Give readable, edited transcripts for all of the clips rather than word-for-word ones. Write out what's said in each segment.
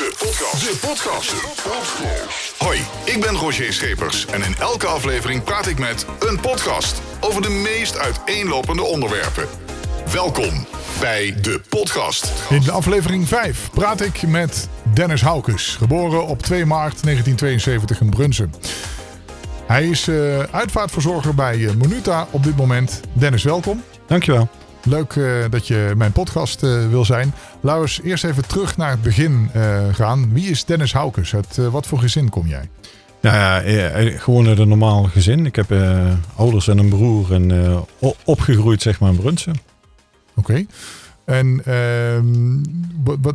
De podcast. Hoi, ik ben Roger Schepers en in elke aflevering praat ik met een podcast over de meest uiteenlopende onderwerpen. Welkom bij De Podcast. In de aflevering 5 praat ik met Dennis Houkes, geboren op 2 maart 1972 in Brunssum. Hij is uitvaartverzorger bij Monuta op dit moment. Dennis, welkom. Dankjewel. Leuk dat je mijn podcast wil zijn. Laten we eerst even terug naar het begin gaan. Wie is Dennis Houkes? Uit wat voor gezin kom jij? Nou ja, gewoon uit een normaal gezin. Ik heb ouders en een broer en opgegroeid zeg maar in Brunssum. Oké. En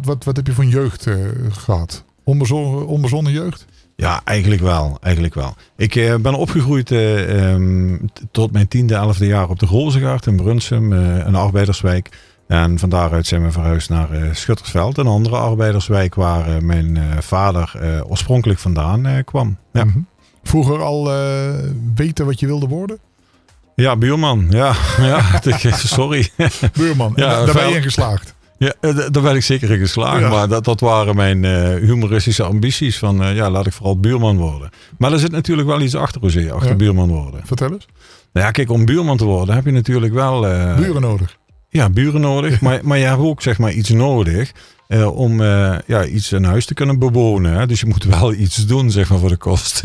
wat heb je voor een jeugd gehad? Onbezonnen jeugd? Ja, eigenlijk wel. Ik ben opgegroeid tot mijn 10e, 11e jaar op de Rolzegaard in Brunssum, een arbeiderswijk. En van daaruit zijn we verhuisd naar Schuttersveld, een andere arbeiderswijk waar mijn vader oorspronkelijk vandaan kwam. Ja. Mm-hmm. Vroeger al weten wat je wilde worden? Ja, buurman. Ja sorry. Buurman, ja, daar ben je in geslaagd. Ja, daar ben ik zeker in geslaagd. Ja. Maar dat waren mijn humoristische ambities. Van laat ik vooral buurman worden. Maar er zit natuurlijk wel iets achter, José. Buurman worden. Vertel eens. Nou ja, kijk, om buurman te worden heb je natuurlijk wel... buren nodig. Ja, buren nodig. maar je hebt ook zeg maar iets nodig... om iets in huis te kunnen bewonen. Hè? Dus je moet wel iets doen, zeg maar, voor de kost.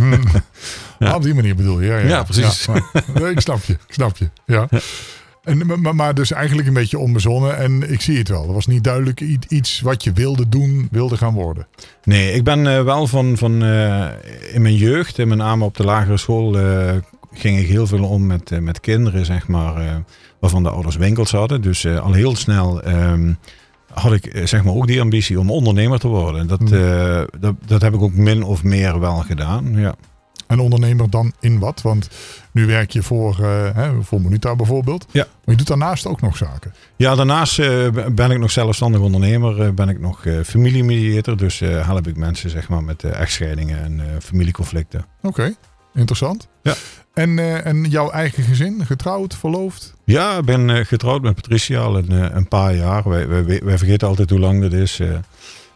Ja. Op die manier bedoel je. Ja, precies. Ja, maar, ik snap je. Ja. Ja. Maar dus eigenlijk een beetje onbezonnen. En ik zie het wel. Er was niet duidelijk iets wat je wilde doen, wilde gaan worden. Nee, ik ben wel van in mijn jeugd, in mijn aanbouw op de lagere school... ging ik heel veel om met kinderen, zeg maar... waarvan de ouders winkels hadden. Dus al heel snel... had ik zeg maar ook die ambitie om ondernemer te worden. Dat heb ik ook min of meer wel gedaan. Ja. En ondernemer dan in wat? Want nu werk je voor Monuta bijvoorbeeld. Ja. Maar je doet daarnaast ook nog zaken. Ja, daarnaast ben ik nog zelfstandig ondernemer. Ben ik nog familiemediator. Dus help ik mensen zeg maar, met echtscheidingen en familieconflicten. Oké. Interessant. Ja. En jouw eigen gezin? Getrouwd? Verloofd? Ja, ik ben getrouwd met Patricia al een paar jaar. Wij vergeten altijd hoe lang dat is.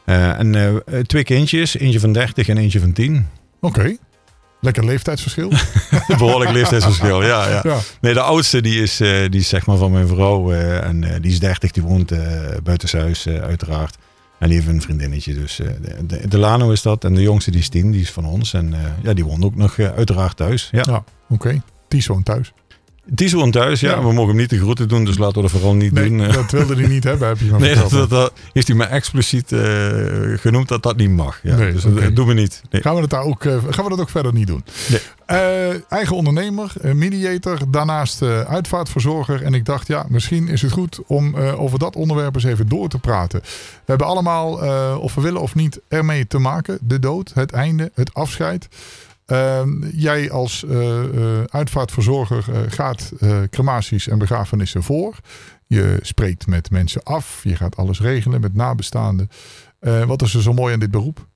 En 2 kindjes. Eentje van 30 en eentje van 10. Oké. Lekker leeftijdsverschil. Behoorlijk leeftijdsverschil, ja. Nee, de oudste die is zeg maar van mijn vrouw. En die is 30, die woont buitenshuis uiteraard. En die heeft een vriendinnetje. Dus Delano is dat. En de jongste die is 10, die is van ons. En die woont ook nog uiteraard thuis. Ja, oké. Die woont thuis. Ja. We mogen hem niet de groeten doen, dus laten we dat vooral niet doen. Dat wilde hij niet hebben, heb je maar verteld. Dat heeft hij me expliciet genoemd dat niet mag. Ja. Nee, dus dat doen we niet. Nee. Gaan we dat ook verder niet doen. Nee. Eigen ondernemer, mediator, daarnaast uitvaartverzorger. En ik dacht, misschien is het goed om over dat onderwerp eens even door te praten. We hebben allemaal, of we willen of niet, ermee te maken. De dood, het einde, het afscheid. Jij als uitvaartverzorger gaat crematies en begrafenissen voor. Je spreekt met mensen af. Je gaat alles regelen met nabestaanden. Wat is er zo mooi aan dit beroep?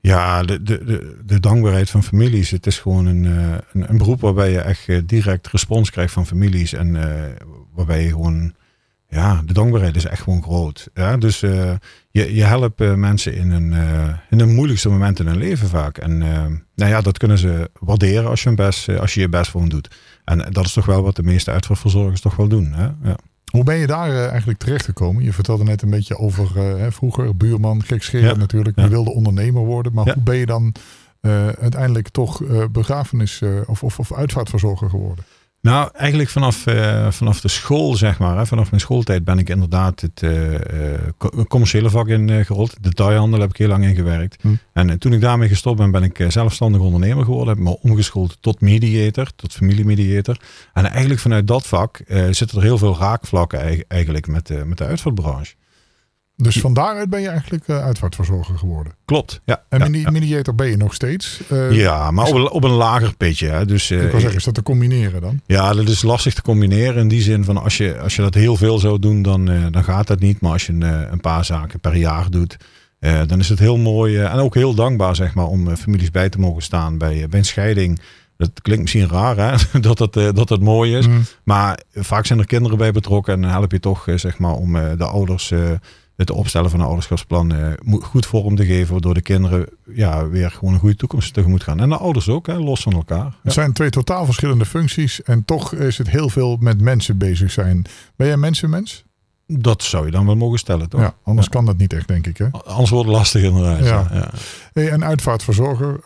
Ja, de dankbaarheid van families. Het is gewoon een beroep waarbij je echt direct respons krijgt van families. En waarbij je gewoon... Ja, de dankbaarheid is echt gewoon groot. Ja, dus je helpt mensen in hun moeilijkste momenten in hun leven vaak. En dat kunnen ze waarderen als je je best voor hen doet. En dat is toch wel wat de meeste uitvaartverzorgers toch wel doen. Hè? Ja. Hoe ben je daar eigenlijk terechtgekomen? Je vertelde net een beetje over vroeger, buurman, gekscherend natuurlijk. Ja. Je wilde ondernemer worden. Maar hoe ben je dan uiteindelijk toch begrafenis of uitvaartverzorger geworden? Nou, eigenlijk vanaf de school, zeg maar. Vanaf mijn schooltijd ben ik inderdaad het commerciële vak ingerold. Detailhandel heb ik heel lang ingewerkt. En toen ik daarmee gestopt ben, ben ik zelfstandig ondernemer geworden. Heb me omgeschoold tot mediator, tot familiemediator. En eigenlijk vanuit dat vak zitten er heel veel raakvlakken eigenlijk met de uitvaartbranche. Dus van daaruit ben je eigenlijk uitvaartverzorger geworden. Klopt, ja. En mediator ben je nog steeds. Maar op een lager pitje. Hè. Dus, ik wil zeggen, is dat te combineren dan? Ja, dat is lastig te combineren. In die zin van, als je dat heel veel zou doen, dan gaat dat niet. Maar als je een paar zaken per jaar doet, dan is het heel mooi. En ook heel dankbaar, zeg maar, om families bij te mogen staan bij een scheiding. Dat klinkt misschien raar, hè? Dat mooi is. Maar vaak zijn er kinderen bij betrokken. En dan help je toch, zeg maar, om de ouders... het opstellen van een ouderschapsplan goed vorm te geven, waardoor de kinderen weer gewoon een goede toekomst tegemoet gaan. En de ouders ook, los van elkaar. Het zijn twee totaal verschillende functies en toch is het heel veel met mensen bezig zijn. Ben jij mensenmens? Dat zou je dan wel mogen stellen, toch? Ja, anders kan dat niet echt, denk ik. Hè? Anders wordt het lastig inderdaad. Ja. Ja. Hey, en uitvaartverzorger,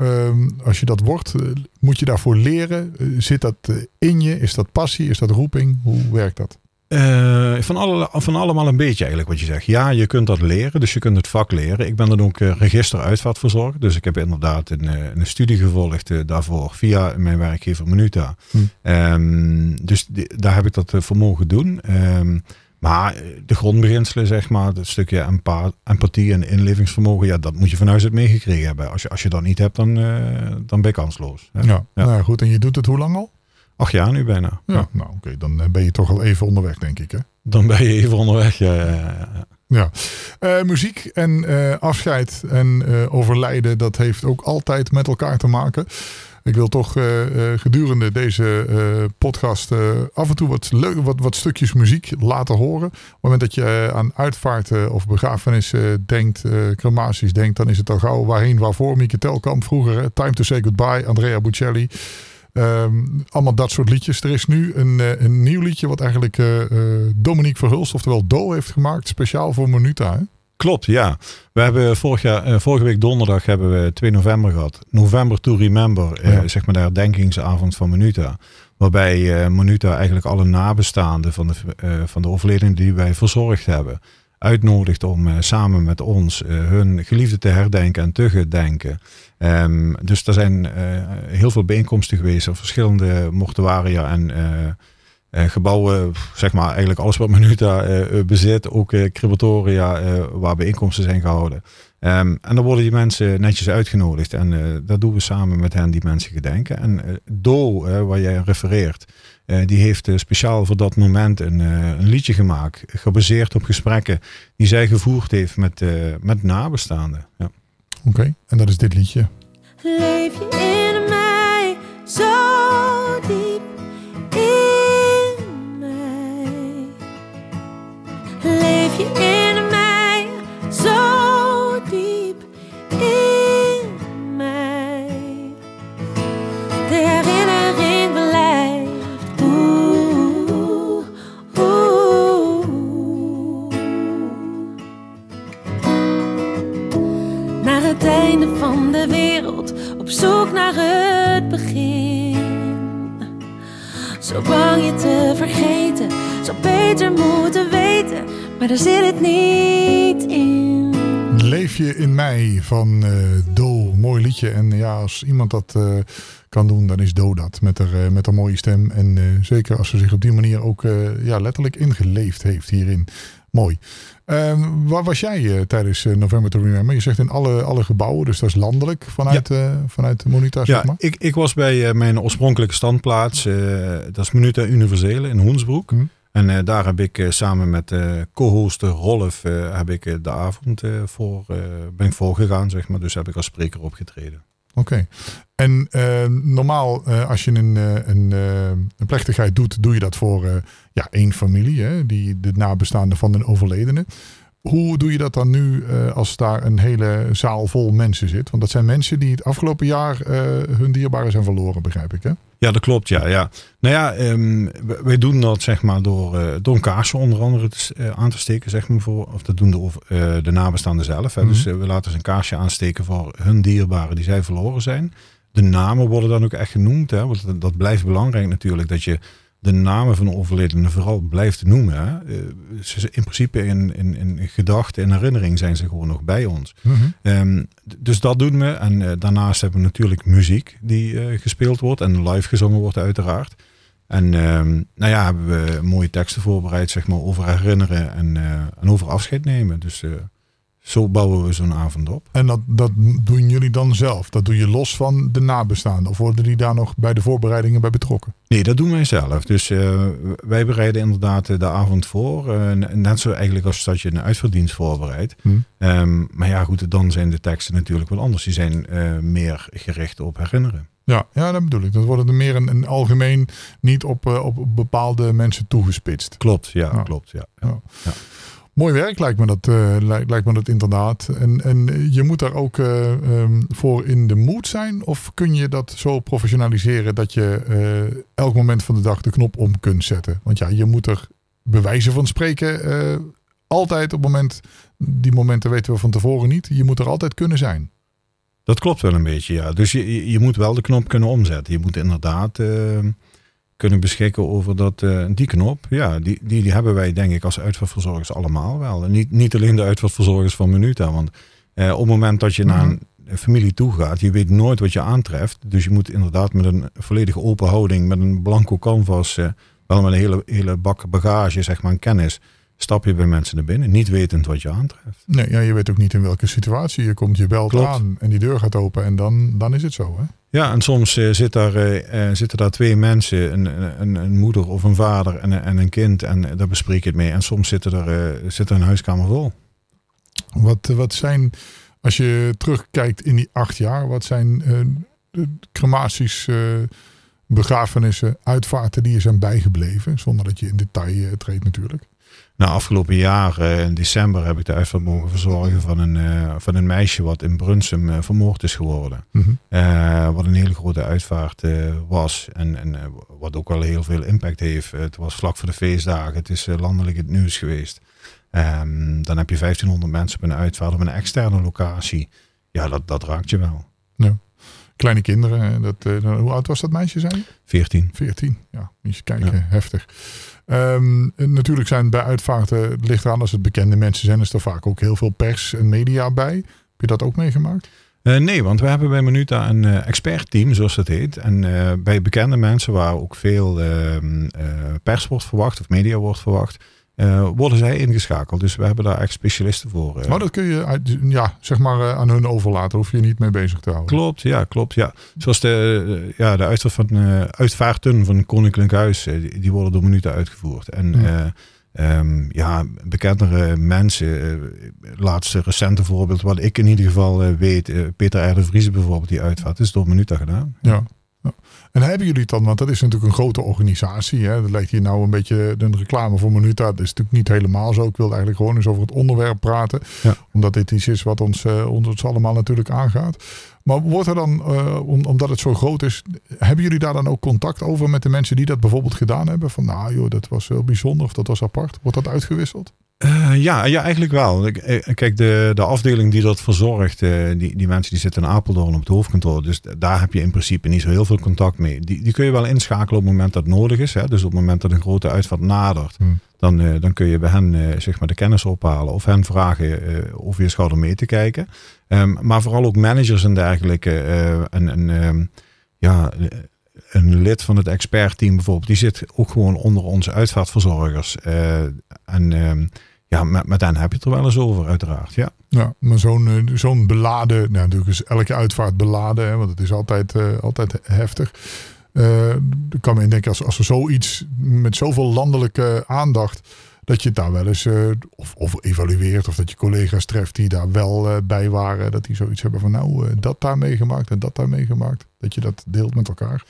als je dat wordt, moet je daarvoor leren? Zit dat in je? Is dat passie? Is dat roeping? Hoe werkt dat? Van allemaal een beetje eigenlijk wat je zegt. Ja, je kunt dat leren, dus je kunt het vak leren. Ik ben dan ook register uitvaartverzorger. Dus ik heb inderdaad een studie gevolgd daarvoor via mijn werkgever Monuta. Dus daar heb ik dat voor mogen doen. Maar de grondbeginselen, zeg maar, dat stukje empathie en inlevingsvermogen, dat moet je van huis uit meegekregen hebben. Als je dat niet hebt, dan ben je kansloos. Hè? Ja. Nou goed. En je doet het hoe lang al? 8 jaar nu bijna. Ja. Nou oké, dan ben je toch al even onderweg, denk ik, hè? Dan ben je even onderweg, ja. Ja. Muziek en afscheid en overlijden, dat heeft ook altijd met elkaar te maken. Ik wil toch gedurende deze podcast af en toe wat stukjes muziek laten horen. Op het moment dat je aan uitvaarten of begrafenissen denkt, crematies denkt, dan is het al gauw Waarheen, Waarvoor. Mieke Telkamp vroeger, Time to Say Goodbye, Andrea Bocelli. Allemaal dat soort liedjes. Er is nu een nieuw liedje wat eigenlijk Dominique van Hulst, oftewel Do, heeft gemaakt. Speciaal voor Monuta, hè? Klopt, ja. We hebben vorige week donderdag hebben we 2 november gehad. November to Remember, zeg maar de herdenkingsavond van Monuta. Waarbij Monuta eigenlijk alle nabestaanden van de overledenen die wij verzorgd hebben uitnodigt om samen met ons hun geliefden te herdenken en te gedenken. Dus er zijn heel veel bijeenkomsten geweest. Verschillende mortuaria en gebouwen, zeg maar eigenlijk alles wat Monuta bezit. Ook crematoria waar bijeenkomsten zijn gehouden. En dan worden die mensen netjes uitgenodigd. En dat doen we samen met hen die mensen gedenken. En Do, waar jij refereert, die heeft speciaal voor dat moment een liedje gemaakt. Gebaseerd op gesprekken die zij gevoerd heeft met nabestaanden. Ja. Oké, en dat is dit liedje. Leef je in mij, zo diep in mij. Leef je in mij, zo diep in mij. De herinnering blijft. Oeh, oeh, oeh. Naar het einde van de wereld, op zoek naar het begin. Zo bang je te vergeten, zou beter moeten weten, maar daar zit het niet in. Leef je in mij van Do, mooi liedje. En ja, als iemand dat kan doen, dan is Do dat. Met haar mooie stem. En zeker als ze zich op die manier ook letterlijk ingeleefd heeft hierin. Mooi. Waar was jij tijdens November to Remember? Je zegt in alle gebouwen, dus dat is landelijk vanuit Monuta. Ja, zeg maar. Ik was bij mijn oorspronkelijke standplaats. Dat is Monuta Universele in Hoensbroek. En daar heb ik samen met co-host Rolf heb ik de avond ben ik voorgegaan, zeg maar. Dus heb ik als spreker opgetreden. Oké. En normaal als je een plechtigheid doet, doe je dat voor één familie, hè? De nabestaanden van een overledene. Hoe doe je dat dan nu als daar een hele zaal vol mensen zit? Want dat zijn mensen die het afgelopen jaar hun dierbaren zijn verloren, begrijp ik, hè? Ja, dat klopt, ja. Nou ja, wij doen dat zeg maar door een kaarsje onder andere aan te steken, zeg maar, of dat doen de nabestaanden zelf. Hè. Dus we laten ze een kaarsje aansteken voor hun dierbaren die zij verloren zijn. De namen worden dan ook echt genoemd, hè, want dat blijft belangrijk natuurlijk, dat je de namen van de overledenen vooral blijft noemen. Hè. In principe in gedachten en herinnering zijn ze gewoon nog bij ons. Dus dat doen we. En daarnaast hebben we natuurlijk muziek die gespeeld wordt en live gezongen wordt uiteraard. En hebben we mooie teksten voorbereid, zeg maar, over herinneren en over afscheid nemen. Dus zo bouwen we zo'n avond op. En dat doen jullie dan zelf? Dat doe je los van de nabestaanden? Of worden die daar nog bij de voorbereidingen bij betrokken? Nee, dat doen wij zelf. Dus wij bereiden inderdaad de avond voor. Net zo eigenlijk als dat je een uitvaartdienst voorbereidt. Maar ja, goed, dan zijn de teksten natuurlijk wel anders. Die zijn meer gericht op herinneren. Ja, dat bedoel ik. Dat wordt er meer een algemeen, niet op bepaalde mensen toegespitst. Klopt, ja. Mooi werk lijkt me dat inderdaad. En je moet daar ook voor in de mood zijn? Of kun je dat zo professionaliseren dat je elk moment van de dag de knop om kunt zetten? Want ja, je moet er bewijzen van spreken. Altijd op het moment, die momenten weten we van tevoren niet. Je moet er altijd kunnen zijn. Dat klopt wel een beetje, ja. Dus je moet wel de knop kunnen omzetten. Je moet inderdaad kunnen beschikken over die knop. Ja, die hebben wij denk ik als uitvaartverzorgers allemaal wel. En niet alleen de uitvaartverzorgers van Monuta. Want op het moment dat je naar een familie toe gaat, je weet nooit wat je aantreft. Dus je moet inderdaad met een volledige open houding, met een blanco canvas, wel met een hele bak bagage, zeg maar, een kennis, stap je bij mensen naar binnen, niet wetend wat je aantreft. Nee, ja, je weet ook niet in welke situatie je komt. Je belt aan en die deur gaat open en dan is het zo, hè? Ja, en soms zitten daar twee mensen, een moeder of een vader en een kind, en daar bespreek je het mee. En soms zit er een huiskamer vol. Wat zijn, als je terugkijkt in die 8 jaar, wat zijn crematies, begrafenissen, uitvaarten die je zijn bijgebleven, zonder dat je in detail treedt natuurlijk? Nou, afgelopen jaar in december heb ik de uitvaart mogen verzorgen van een meisje wat in Brunssum vermoord is geworden. Mm-hmm. Wat een hele grote uitvaart was en wat ook wel heel veel impact heeft. Het was vlak voor de feestdagen, het is landelijk het nieuws geweest. Dan heb je 1500 mensen op een uitvaart op een externe locatie. Ja, dat raakt je wel. Ja. Kleine kinderen, hoe oud was dat meisje, zei je? 14. 14, ja, moet je kijken, ja. Heftig. Natuurlijk zijn bij uitvaarten, het ligt eraan als het bekende mensen zijn, is er vaak ook heel veel pers en media bij. Heb je dat ook meegemaakt? Nee, want we hebben bij Monuta een expertteam, zoals dat heet. En bij bekende mensen, waar ook veel pers wordt verwacht of media wordt verwacht, worden zij ingeschakeld. Dus we hebben daar echt specialisten voor. Maar dat kun je aan hun overlaten. Hoef je niet mee bezig te houden. Klopt. Zoals de uitvaarten van Koninklijk Huis. Die worden door Monuta uitgevoerd. En bekendere mensen. Laatste recente voorbeeld. Wat ik in ieder geval weet. Peter R. de Vries bijvoorbeeld. Die uitvaart is door Monuta gedaan. Ja. Ja. En hebben jullie het dan, want dat is natuurlijk een grote organisatie. Hè? Dat lijkt hier nou een beetje een reclame voor Monuta. Dat is natuurlijk niet helemaal zo. Ik wilde eigenlijk gewoon eens over het onderwerp praten. Ja. Omdat dit iets is wat ons allemaal natuurlijk aangaat. Maar wordt er dan, omdat het zo groot is, hebben jullie daar dan ook contact over met de mensen die dat bijvoorbeeld gedaan hebben? Van nou joh, dat was heel bijzonder of dat was apart. Wordt dat uitgewisseld? Ja, eigenlijk wel. Kijk, de afdeling die dat verzorgt, die mensen die zitten in Apeldoorn op het hoofdkantoor. Dus daar heb je in principe niet zo heel veel contact mee. Die kun je wel inschakelen op het moment dat nodig is. Hè? Dus op het moment dat een grote uitvaart nadert, dan kun je bij hen zeg maar de kennis ophalen. Of hen vragen over je schouder mee te kijken. Maar vooral ook managers en dergelijke. Een lid van het expertteam bijvoorbeeld, die zit ook gewoon onder onze uitvaartverzorgers. Met hen heb je het er wel eens over, uiteraard. Ja, ja, maar zo'n beladen, nou, natuurlijk is elke uitvaart beladen, hè, want het is altijd heftig. Ik kan me indenken, als er zoiets met zoveel landelijke aandacht, dat je het daar wel eens of evalueert, of dat je collega's treft die daar wel bij waren, dat die zoiets hebben van dat daar meegemaakt en dat daar meegemaakt. Dat je dat deelt met elkaar.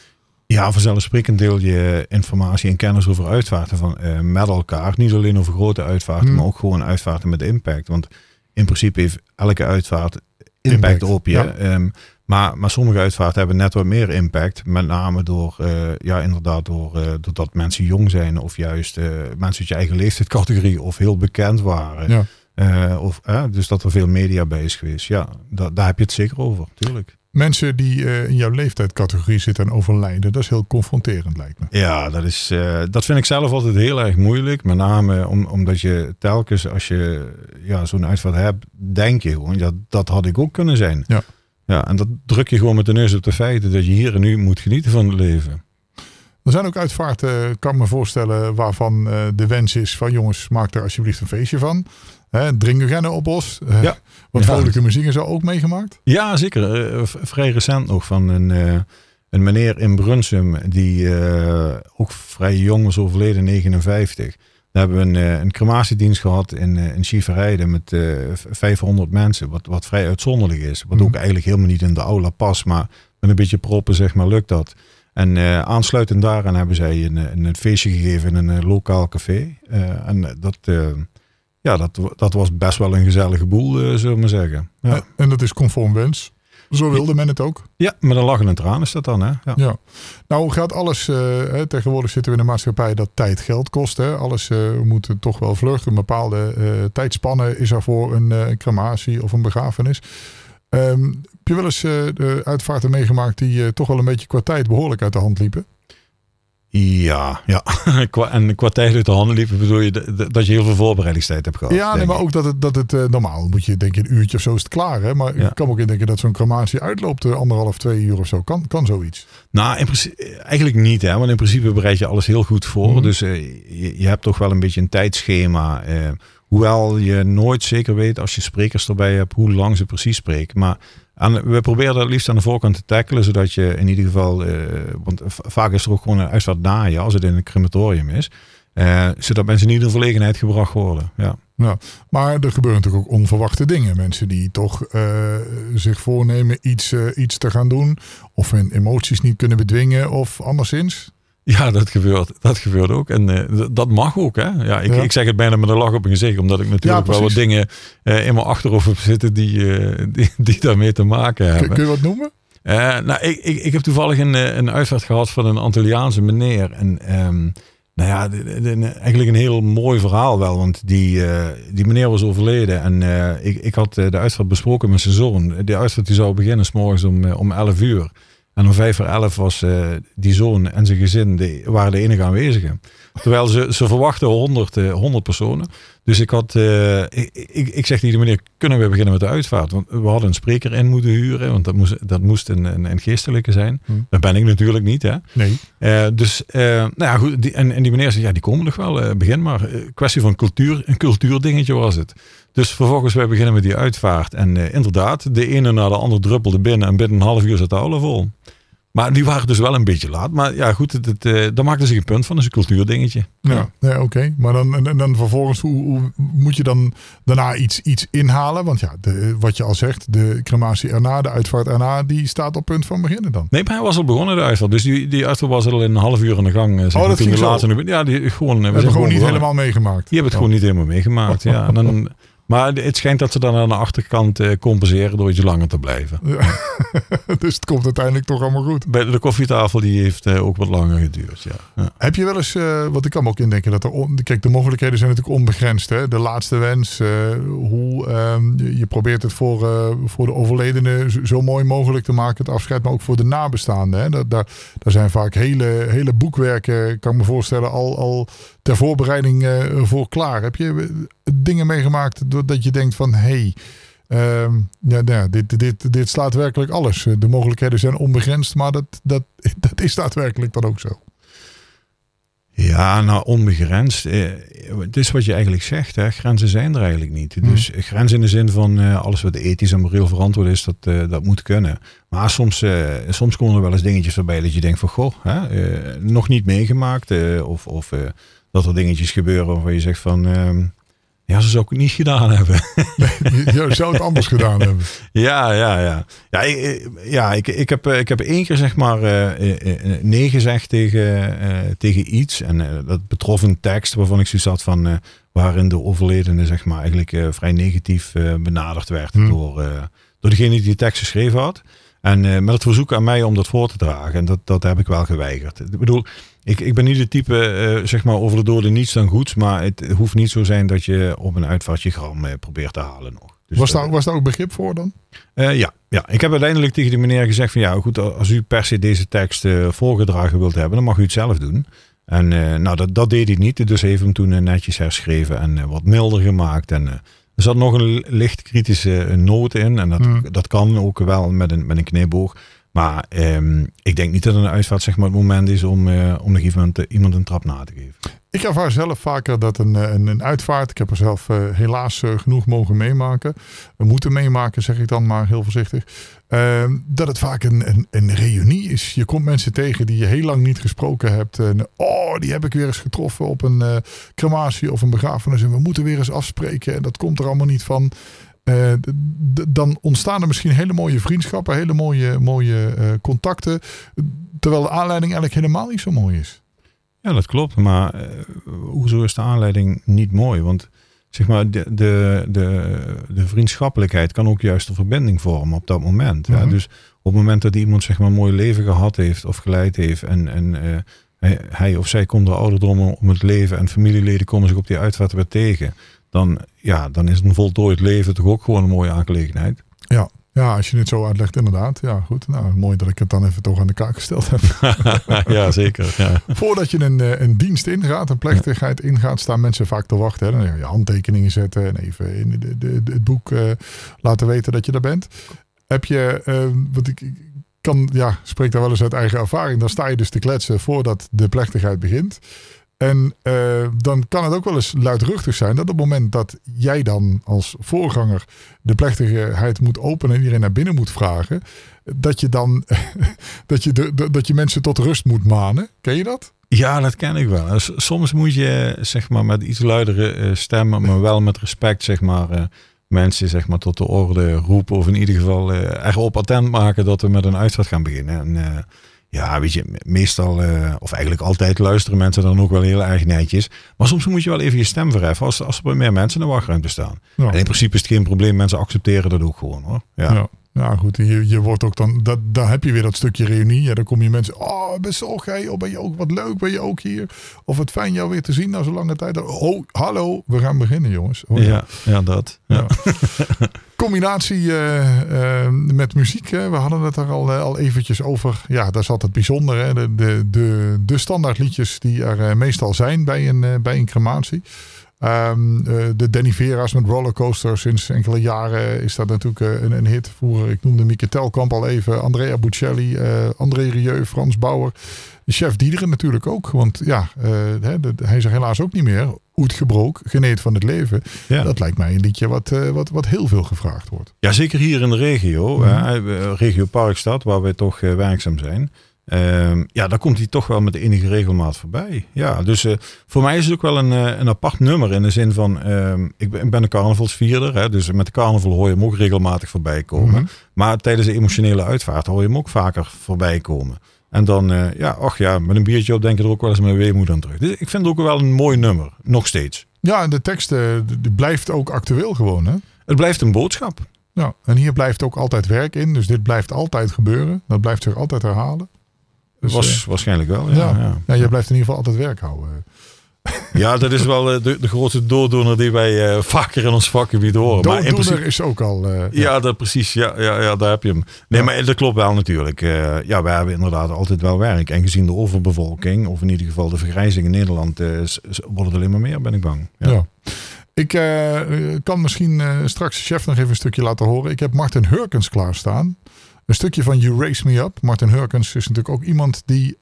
Ja, vanzelfsprekend deel je informatie en kennis over uitvaarten met elkaar. Niet alleen over grote uitvaarten, maar ook gewoon uitvaarten met impact. Want in principe heeft elke uitvaart impact op je. Ja. Maar sommige uitvaarten hebben net wat meer impact. Met name doordat mensen jong zijn. Of juist mensen uit je eigen leeftijdscategorie. Of heel bekend waren. Ja. Dus dat er veel media bij is geweest. Ja, daar heb je het zeker over. Tuurlijk. Mensen die in jouw leeftijdscategorie zitten en overlijden. Dat is heel confronterend, lijkt me. Ja, dat vind ik zelf altijd heel erg moeilijk. Met name omdat je telkens als je zo'n uitvaart hebt. Denk je gewoon, dat had ik ook kunnen zijn. Ja. Ja, en dat druk je gewoon met de neus op de feiten, dat je hier en nu moet genieten van het leven. Er zijn ook uitvaarten, kan ik me voorstellen, waarvan de wens is van jongens, maak er alsjeblieft een feestje van. Drink urgenne op ons. Ja. Wat vrolijke muziek en zo ook meegemaakt? Ja, zeker. Vrij recent nog van een meneer in Brunssum, die ook vrij jong is overleden, 59. Daar hebben we een crematiedienst gehad in Schieverijden met 500 mensen. Wat vrij uitzonderlijk is. Wat ook eigenlijk helemaal niet in de aula past. Maar met een beetje proppen, zeg maar, lukt dat. En aansluitend daaraan hebben zij een feestje gegeven in een lokaal café. En dat, ja, dat was best wel een gezellige boel, zullen we maar zeggen. Ja. En dat is conform wens. Zo wilde men het ook. Ja, met een lach en een traan is dat dan. Hè? Ja. Ja. Nou gaat alles, tegenwoordig zitten we in een maatschappij dat tijd geld kost. Hè? Alles moet toch wel vlug. Een bepaalde tijdspanne is er voor een crematie of een begrafenis. Heb je wel eens uitvaarten meegemaakt die toch wel een beetje qua tijd behoorlijk uit de hand liepen? Ja. En qua tijd uit de handen liepen bedoel je dat je heel veel voorbereidingstijd hebt gehad. Ja, nee, maar ook dat het normaal moet je denk je een uurtje of zo is het klaar. Hè? Maar ik kan ook indenken dat zo'n crematie uitloopt 1,5, 2 uur of zo. Kan zoiets? Nou, in principe, eigenlijk niet. Hè? Want in principe bereid je alles heel goed voor. Mm-hmm. Dus je hebt toch wel een beetje een tijdschema. Hoewel je nooit zeker weet als je sprekers erbij hebt hoe lang ze precies spreken. Maar we proberen dat liefst aan de voorkant te tackelen. Zodat je in ieder geval, want vaak is er ook gewoon een uitvaart na je als het in een crematorium is. Zodat mensen niet in de verlegenheid gebracht worden. Ja. Ja, maar er gebeuren natuurlijk ook onverwachte dingen. Mensen die toch zich voornemen iets te gaan doen. Of hun emoties niet kunnen bedwingen of anderszins. Ja, dat gebeurt ook. En dat mag ook. Hè? Ja, ik zeg het bijna met een lach op mijn gezicht. Omdat ik natuurlijk wel wat dingen in mijn achterhoofd heb zitten die daarmee te maken hebben. Kun je wat noemen? Ik heb toevallig een uitvaart gehad van een Antilliaanse meneer. En eigenlijk een heel mooi verhaal wel. Want die meneer was overleden. En ik had de uitvaart besproken met zijn zoon. De uitvaart die zou beginnen 's morgens om 11 uur. En om 11:05 was die zoon en zijn gezin waren de enige aanwezigen. Terwijl ze verwachten 100 personen. Dus ik had, ik zeg tegen de meneer, kunnen we beginnen met de uitvaart? Want we hadden een spreker in moeten huren. Want dat moest een geestelijke zijn. Hmm. Dat ben ik natuurlijk niet. Hè? Nee. Goed. En die meneer zei, ja, die komen nog wel. Begin maar. Kwestie van cultuur. Een cultuurdingetje was het. Dus vervolgens wij beginnen met die uitvaart. En inderdaad, de ene na de ander druppelde binnen. En binnen een half uur zat de aula vol. Maar die waren dus wel een beetje laat. Maar ja, goed, daar maakten ze geen punt van. Dat is een cultuurdingetje. Ja, oké. Maar dan vervolgens, hoe moet je dan daarna iets inhalen? Want ja, wat je al zegt, de crematie erna, de uitvaart erna, die staat op punt van beginnen dan. Nee, maar hij was al begonnen, de uitvaart. Dus die uitvaart was al in een half uur aan de gang. Oh, dat ging laatste. Ja, we hebben gewoon niet helemaal meegemaakt. Die hebben het gewoon niet helemaal meegemaakt, ja. En dan... Maar het schijnt dat ze dan aan de achterkant compenseren door iets langer te blijven. Ja, dus het komt uiteindelijk toch allemaal goed. Bij de koffietafel die heeft ook wat langer geduurd. Ja. Ja. Heb je wel eens, want ik kan me ook indenken dat kijk, de mogelijkheden zijn natuurlijk onbegrensd. Hè? De laatste wens, je probeert het voor de overledene zo mooi mogelijk te maken. Het afscheid, maar ook voor de nabestaanden. Hè? Daar zijn vaak hele boekwerken, kan ik me voorstellen, al ter voorbereiding voor klaar. Heb je dingen meegemaakt doordat je denkt van... dit slaat werkelijk alles. De mogelijkheden zijn onbegrensd, maar dat is daadwerkelijk dan ook zo. Ja, nou onbegrensd. Het is wat je eigenlijk zegt. Hè. Grenzen zijn er eigenlijk niet. Dus grenzen in de zin van alles wat ethisch en moreel verantwoord is, dat moet kunnen. Maar soms komen er wel eens dingetjes voorbij dat je denkt van goh, hè, nog niet meegemaakt. Of dat er dingetjes gebeuren waarvan je zegt van... Ja, ze zou ik het niet gedaan hebben. Je zou het anders gedaan hebben. Ja. Ik heb 1 keer zeg maar nee gezegd tegen iets. En dat betrof een tekst waarvan ik zoiets had van... waarin de overledene zeg maar eigenlijk vrij negatief benaderd werd... Door degene die de tekst geschreven had. En met het verzoek aan mij om dat voor te dragen. En dat heb ik wel geweigerd. Ik bedoel... Ik ben niet de type, zeg maar, over de doden niets dan goeds. Maar het hoeft niet zo zijn dat je op een uitvaartje gram probeert te halen nog. Dus was daar ook begrip voor dan? Ja. Ik heb uiteindelijk tegen die meneer gezegd van ja, goed, als u per se deze tekst voorgedragen wilt hebben, dan mag u het zelf doen. En dat deed hij niet. Dus heeft hem toen netjes herschreven en wat milder gemaakt. En er zat nog een licht kritische noot in. En dat kan ook wel met een knipoog. Maar ik denk niet dat een uitvaart zeg maar, het moment is om nog iemand een trap na te geven. Ik ervaar zelf vaker dat een uitvaart, ik heb er zelf helaas genoeg mogen meemaken. We moeten meemaken, zeg ik dan maar heel voorzichtig. Dat het vaak een reunie is. Je komt mensen tegen die je heel lang niet gesproken hebt. En, die heb ik weer eens getroffen op een crematie of een begrafenis. En we moeten weer eens afspreken en dat komt er allemaal niet van. Dan ontstaan er misschien hele mooie vriendschappen, hele mooie contacten. Terwijl de aanleiding eigenlijk helemaal niet zo mooi is. Ja, dat klopt. Maar hoezo is de aanleiding niet mooi? Want zeg maar, de vriendschappelijkheid kan ook juist een verbinding vormen op dat moment. Mm-hmm. Ja, dus op het moment dat iemand, zeg maar, een mooi leven gehad heeft of geleid heeft en hij of zij komt door ouderdommen om het leven en familieleden komen zich op die uitvaart weer tegen, dan is een voltooid leven toch ook gewoon een mooie aangelegenheid. Ja. Ja, als je het zo uitlegt, inderdaad. Ja, goed. Nou, mooi dat ik het dan even toch aan de kaak gesteld heb. Ja, zeker. Ja. Voordat je een dienst ingaat, een plechtigheid ingaat, staan mensen vaak te wachten. Hè. Dan je handtekeningen zetten en even in het boek laten weten dat je er bent. Heb je, wat ik kan, spreek daar wel eens uit eigen ervaring, dan sta je dus te kletsen voordat de plechtigheid begint. En dan kan het ook wel eens luidruchtig zijn dat op het moment dat jij dan als voorganger de plechtigheid moet openen en iedereen naar binnen moet vragen, dat je dan dat je mensen tot rust moet manen. Ken je dat? Ja, dat ken ik wel. Soms moet je, zeg maar, met iets luidere stemmen, maar wel met respect, zeg maar, mensen, zeg maar, tot de orde roepen of in ieder geval erop attent maken dat we met een uitvaart gaan beginnen. En, ja, weet je, meestal, of eigenlijk altijd luisteren mensen dan ook wel heel erg netjes. Maar soms moet je wel even je stem verheffen als er meer mensen in de wachtruimte staan. Ja. En in principe is het geen probleem, mensen accepteren dat ook gewoon, hoor. Ja. Ja. Nou goed, je wordt ook dan, daar heb je weer dat stukje reunie. Ja, dan kom je mensen, ben je ook wat leuk, ben je ook hier? Of wat fijn jou weer te zien na zo'n lange tijd. Oh, hallo, we gaan beginnen, jongens. Oh, ja, dat. Ja. Ja. Combinatie met muziek, hè? We hadden het daar al eventjes over. Ja, daar zat het bijzondere, hè? De standaardliedjes die er meestal zijn bij een crematie. De Danny Vera's met Rollercoaster. Sinds enkele jaren is dat natuurlijk een hit. Vroeger, ik noemde Mieke Telkamp al even. Andrea Bocelli, André Rieu, Frans Bauer. Chef Diederen natuurlijk ook. Want hij is er helaas ook niet meer. Uitgebroken, geneerd van het leven. Ja. Dat lijkt mij een liedje wat heel veel gevraagd wordt. Ja, zeker hier in de regio. Regio Parkstad, waar wij toch werkzaam zijn. Daar komt hij toch wel met de enige regelmaat voorbij. Ja, dus voor mij is het ook wel een apart nummer in de zin van... Ik ben een carnavalsvierder, hè, dus met de carnaval hoor je hem ook regelmatig voorbij komen. Mm-hmm. Maar tijdens de emotionele uitvaart hoor je hem ook vaker voorbij komen. En dan, met een biertje op denk je er ook wel eens met weemoed aan terug. Dus ik vind het ook wel een mooi nummer, nog steeds. Ja, en de tekst blijft ook actueel gewoon, hè? Het blijft een boodschap. Ja, en hier blijft ook altijd werk in, dus dit blijft altijd gebeuren. Dat blijft zich altijd herhalen. Dus, waarschijnlijk wel, ja. Ja, je blijft in ieder geval altijd werk houden. Ja, dat is wel de grootste dooddoener die wij vaker in ons vakgebied horen. Dooddoener maar in principe, is ook al... dat precies. Ja, daar heb je hem. Nee, maar dat klopt wel natuurlijk. Wij hebben inderdaad altijd wel werk. En gezien de overbevolking, of in ieder geval de vergrijzing in Nederland, wordt het alleen maar meer, ben ik bang. Ja. Ik kan misschien straks de chef nog even een stukje laten horen. Ik heb Martin Hurkens klaarstaan. Een stukje van You Raise Me Up. Martin Hurkens is natuurlijk ook iemand die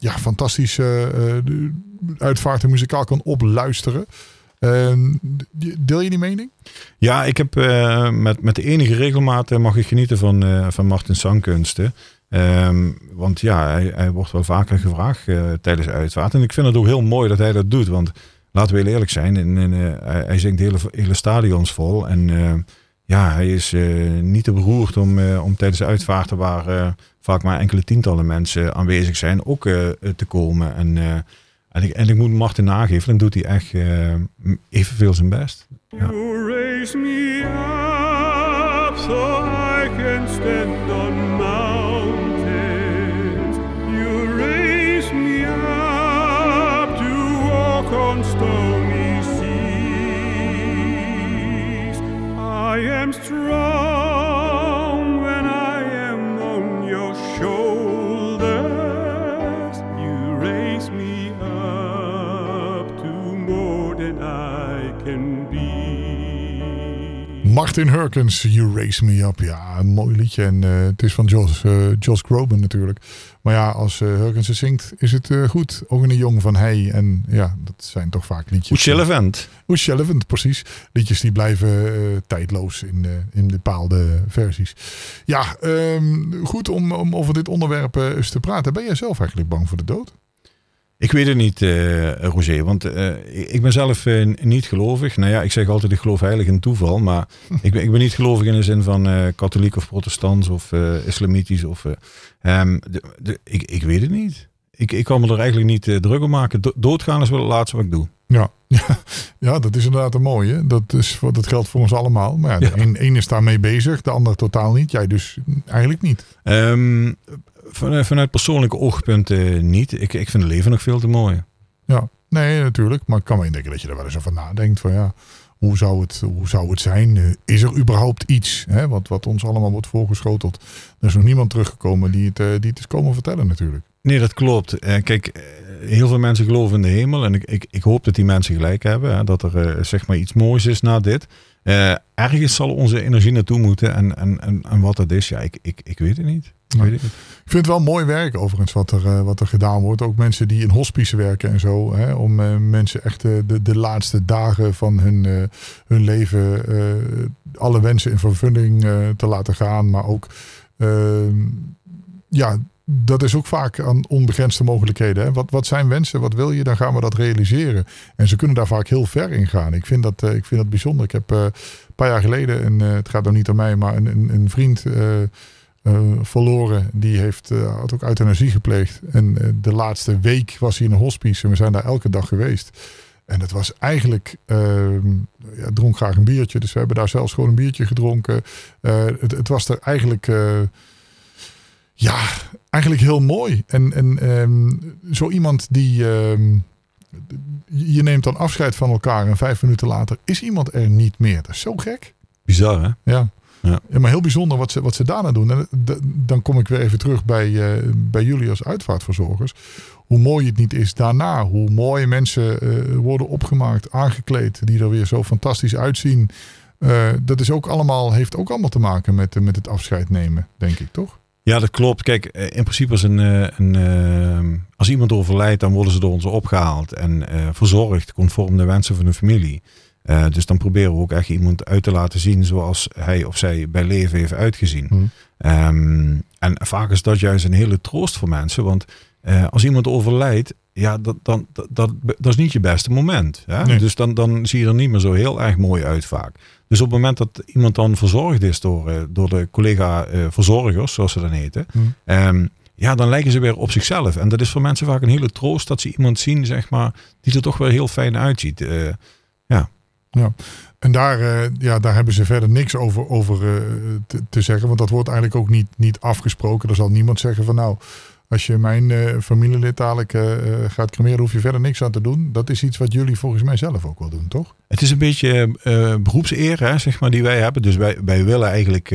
fantastische uitvaarten muzikaal kan opluisteren. Deel je die mening? Ja, ik heb met de enige regelmaat mag ik genieten van Martins zangkunsten. Want hij wordt wel vaker gevraagd tijdens uitvaart. En ik vind het ook heel mooi dat hij dat doet. Want laten we heel eerlijk zijn. Hij zingt hele stadions vol en... hij is niet te beroerd om tijdens de uitvaarten waar vaak maar enkele tientallen mensen aanwezig zijn ook te komen. En ik moet Martin nageven, dan doet hij echt evenveel zijn best. Ja. You raise me up so I can stand on mountains. You raise me up to walk on stone. I am strong when I am on your shoulders. You raise me up to more than I can be. Martin Hurkens, You Raise Me Up. Ja, een mooi liedje. En het is van Josh Groban natuurlijk. Maar ja, als Hurkens het zingt, is het goed. Ook een jong van hij. En ja, dat zijn toch vaak liedjes. Who's relevant, precies. Liedjes die blijven tijdloos in bepaalde versies. Ja, goed om over dit onderwerp eens te praten. Ben jij zelf eigenlijk bang voor de dood? Ik weet het niet, Roger. Want ik ben zelf niet gelovig. Nou ja, ik zeg altijd ik geloof heilig in toeval. Maar ik ben niet gelovig in de zin van katholiek of protestants of islamitisch. Of, ik weet het niet. Ik kan me er eigenlijk niet druk om maken. Doodgaan is wel het laatste wat ik doe. Ja, dat is inderdaad een mooie. Dat geldt voor ons allemaal. Maar ja, de een is daarmee bezig, de ander totaal niet. Jij dus eigenlijk niet. Vanuit persoonlijke oogpunten niet. Ik vind het leven nog veel te mooi. Ja, nee, natuurlijk. Maar ik kan me denken dat je er wel eens over nadenkt. Van ja, hoe zou het zijn? Is er überhaupt iets wat ons allemaal wordt voorgeschoteld? Er is nog niemand teruggekomen die het is komen vertellen natuurlijk. Nee, dat klopt. Kijk, heel veel mensen geloven in de hemel. En ik hoop dat die mensen gelijk hebben. Hè, dat er zeg maar iets moois is na dit. Ergens zal onze energie naartoe moeten. En wat dat is, ja, ik weet het niet. Ik vind het wel mooi werk overigens wat er gedaan wordt. Ook mensen die in hospice werken en zo. Hè, om mensen echt de laatste dagen van hun leven alle wensen in vervulling te laten gaan. Maar ook dat is ook vaak aan onbegrensde mogelijkheden. Hè? Wat zijn wensen? Wat wil je? Dan gaan we dat realiseren. En ze kunnen daar vaak heel ver in gaan. Ik vind dat bijzonder. Ik heb een paar jaar geleden, het gaat dan niet om mij, maar een vriend verloren. Die had ook euthanasie gepleegd. En de laatste week was hij in een hospice. En we zijn daar elke dag geweest. En het was eigenlijk, ik dronk graag een biertje. Dus we hebben daar zelfs gewoon een biertje gedronken. Het was er eigenlijk... eigenlijk heel mooi. En zo iemand die... je neemt dan afscheid van elkaar en 5 minuten later is iemand er niet meer. Dat is zo gek. Bizar, hè? Ja. Maar heel bijzonder wat ze daarna doen. En dan kom ik weer even terug bij jullie als uitvaartverzorgers. Hoe mooi het niet is daarna. Hoe mooie mensen worden opgemaakt, aangekleed. Die er weer zo fantastisch uitzien. Dat is ook allemaal, heeft ook allemaal te maken met het afscheid nemen, denk ik, toch? Ja, dat klopt. Kijk, in principe is als iemand overlijdt, dan worden ze door ons opgehaald en verzorgd conform de wensen van de familie. Dus dan proberen we ook echt iemand uit te laten zien zoals hij of zij bij leven heeft uitgezien. En vaak is dat juist een hele troost voor mensen, want als iemand overlijdt, ja, dat is niet je beste moment. Hè? Nee. Dus dan zie je er niet meer zo heel erg mooi uit vaak. Dus op het moment dat iemand dan verzorgd is door de collega-verzorgers, zoals ze dan heten, dan lijken ze weer op zichzelf. En dat is voor mensen vaak een hele troost dat ze iemand zien, zeg maar, die er toch wel heel fijn uitziet. Ja. En daar hebben ze verder niks over te zeggen, want dat wordt eigenlijk ook niet afgesproken. Er zal niemand zeggen van nou... Als je mijn familielid dadelijk gaat cremeren, hoef je verder niks aan te doen. Dat is iets wat jullie volgens mij zelf ook wel doen, toch? Het is een beetje beroepseer, hè, zeg maar, die wij hebben. Dus wij willen eigenlijk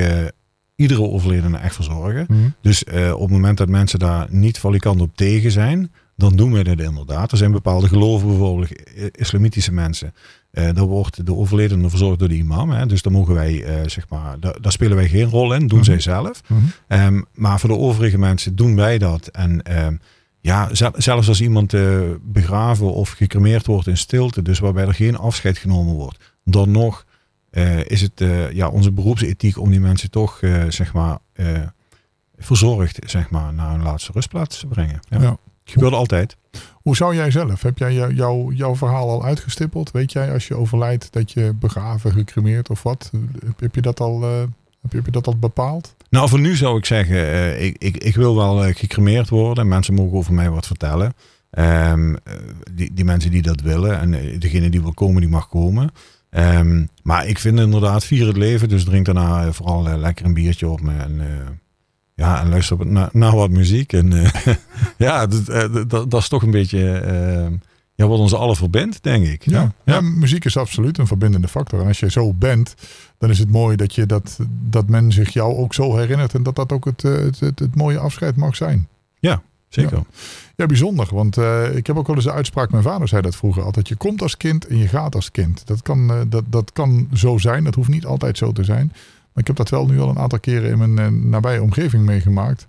iedere overledene echt verzorgen. Dus op het moment dat mensen daar niet valikant op tegen zijn, dan doen we dat inderdaad. Er zijn bepaalde geloven, bijvoorbeeld islamitische mensen. Daar wordt de overledene verzorgd door de imam. Hè? Dus daar mogen wij, daar spelen wij geen rol in. Doen zij zelf. Maar voor de overige mensen doen wij dat. En zelfs als iemand begraven of gecremeerd wordt in stilte, dus waarbij er geen afscheid genomen wordt, dan nog is het onze beroepsethiek om die mensen toch verzorgd naar hun laatste rustplaats te brengen. Ja. Ja. Het gebeurt altijd. Hoe zou jij zelf? Heb jij jouw verhaal al uitgestippeld? Weet jij als je overlijdt dat je begraven, gecremeerd of wat? Heb je dat al bepaald? Nou, voor nu zou ik zeggen, ik wil wel gecremeerd worden. Mensen mogen over mij wat vertellen. Die mensen die dat willen. En degene die wil komen, die mag komen. Maar ik vind inderdaad, vier het leven. Dus drink daarna vooral lekker een biertje op me en luister naar wat muziek. En dat is toch een beetje wat ons allen verbindt, denk ik. Ja, muziek is absoluut een verbindende factor. En als je zo bent, dan is het mooi dat men zich jou ook zo herinnert. En dat ook het mooie afscheid mag zijn. Ja, zeker. Ja, bijzonder. Want ik heb ook wel eens de uitspraak, mijn vader zei dat vroeger altijd. Je komt als kind en je gaat als kind. Dat kan zo zijn. Dat hoeft niet altijd zo te zijn. Ik heb dat wel nu al een aantal keren in mijn nabije omgeving meegemaakt.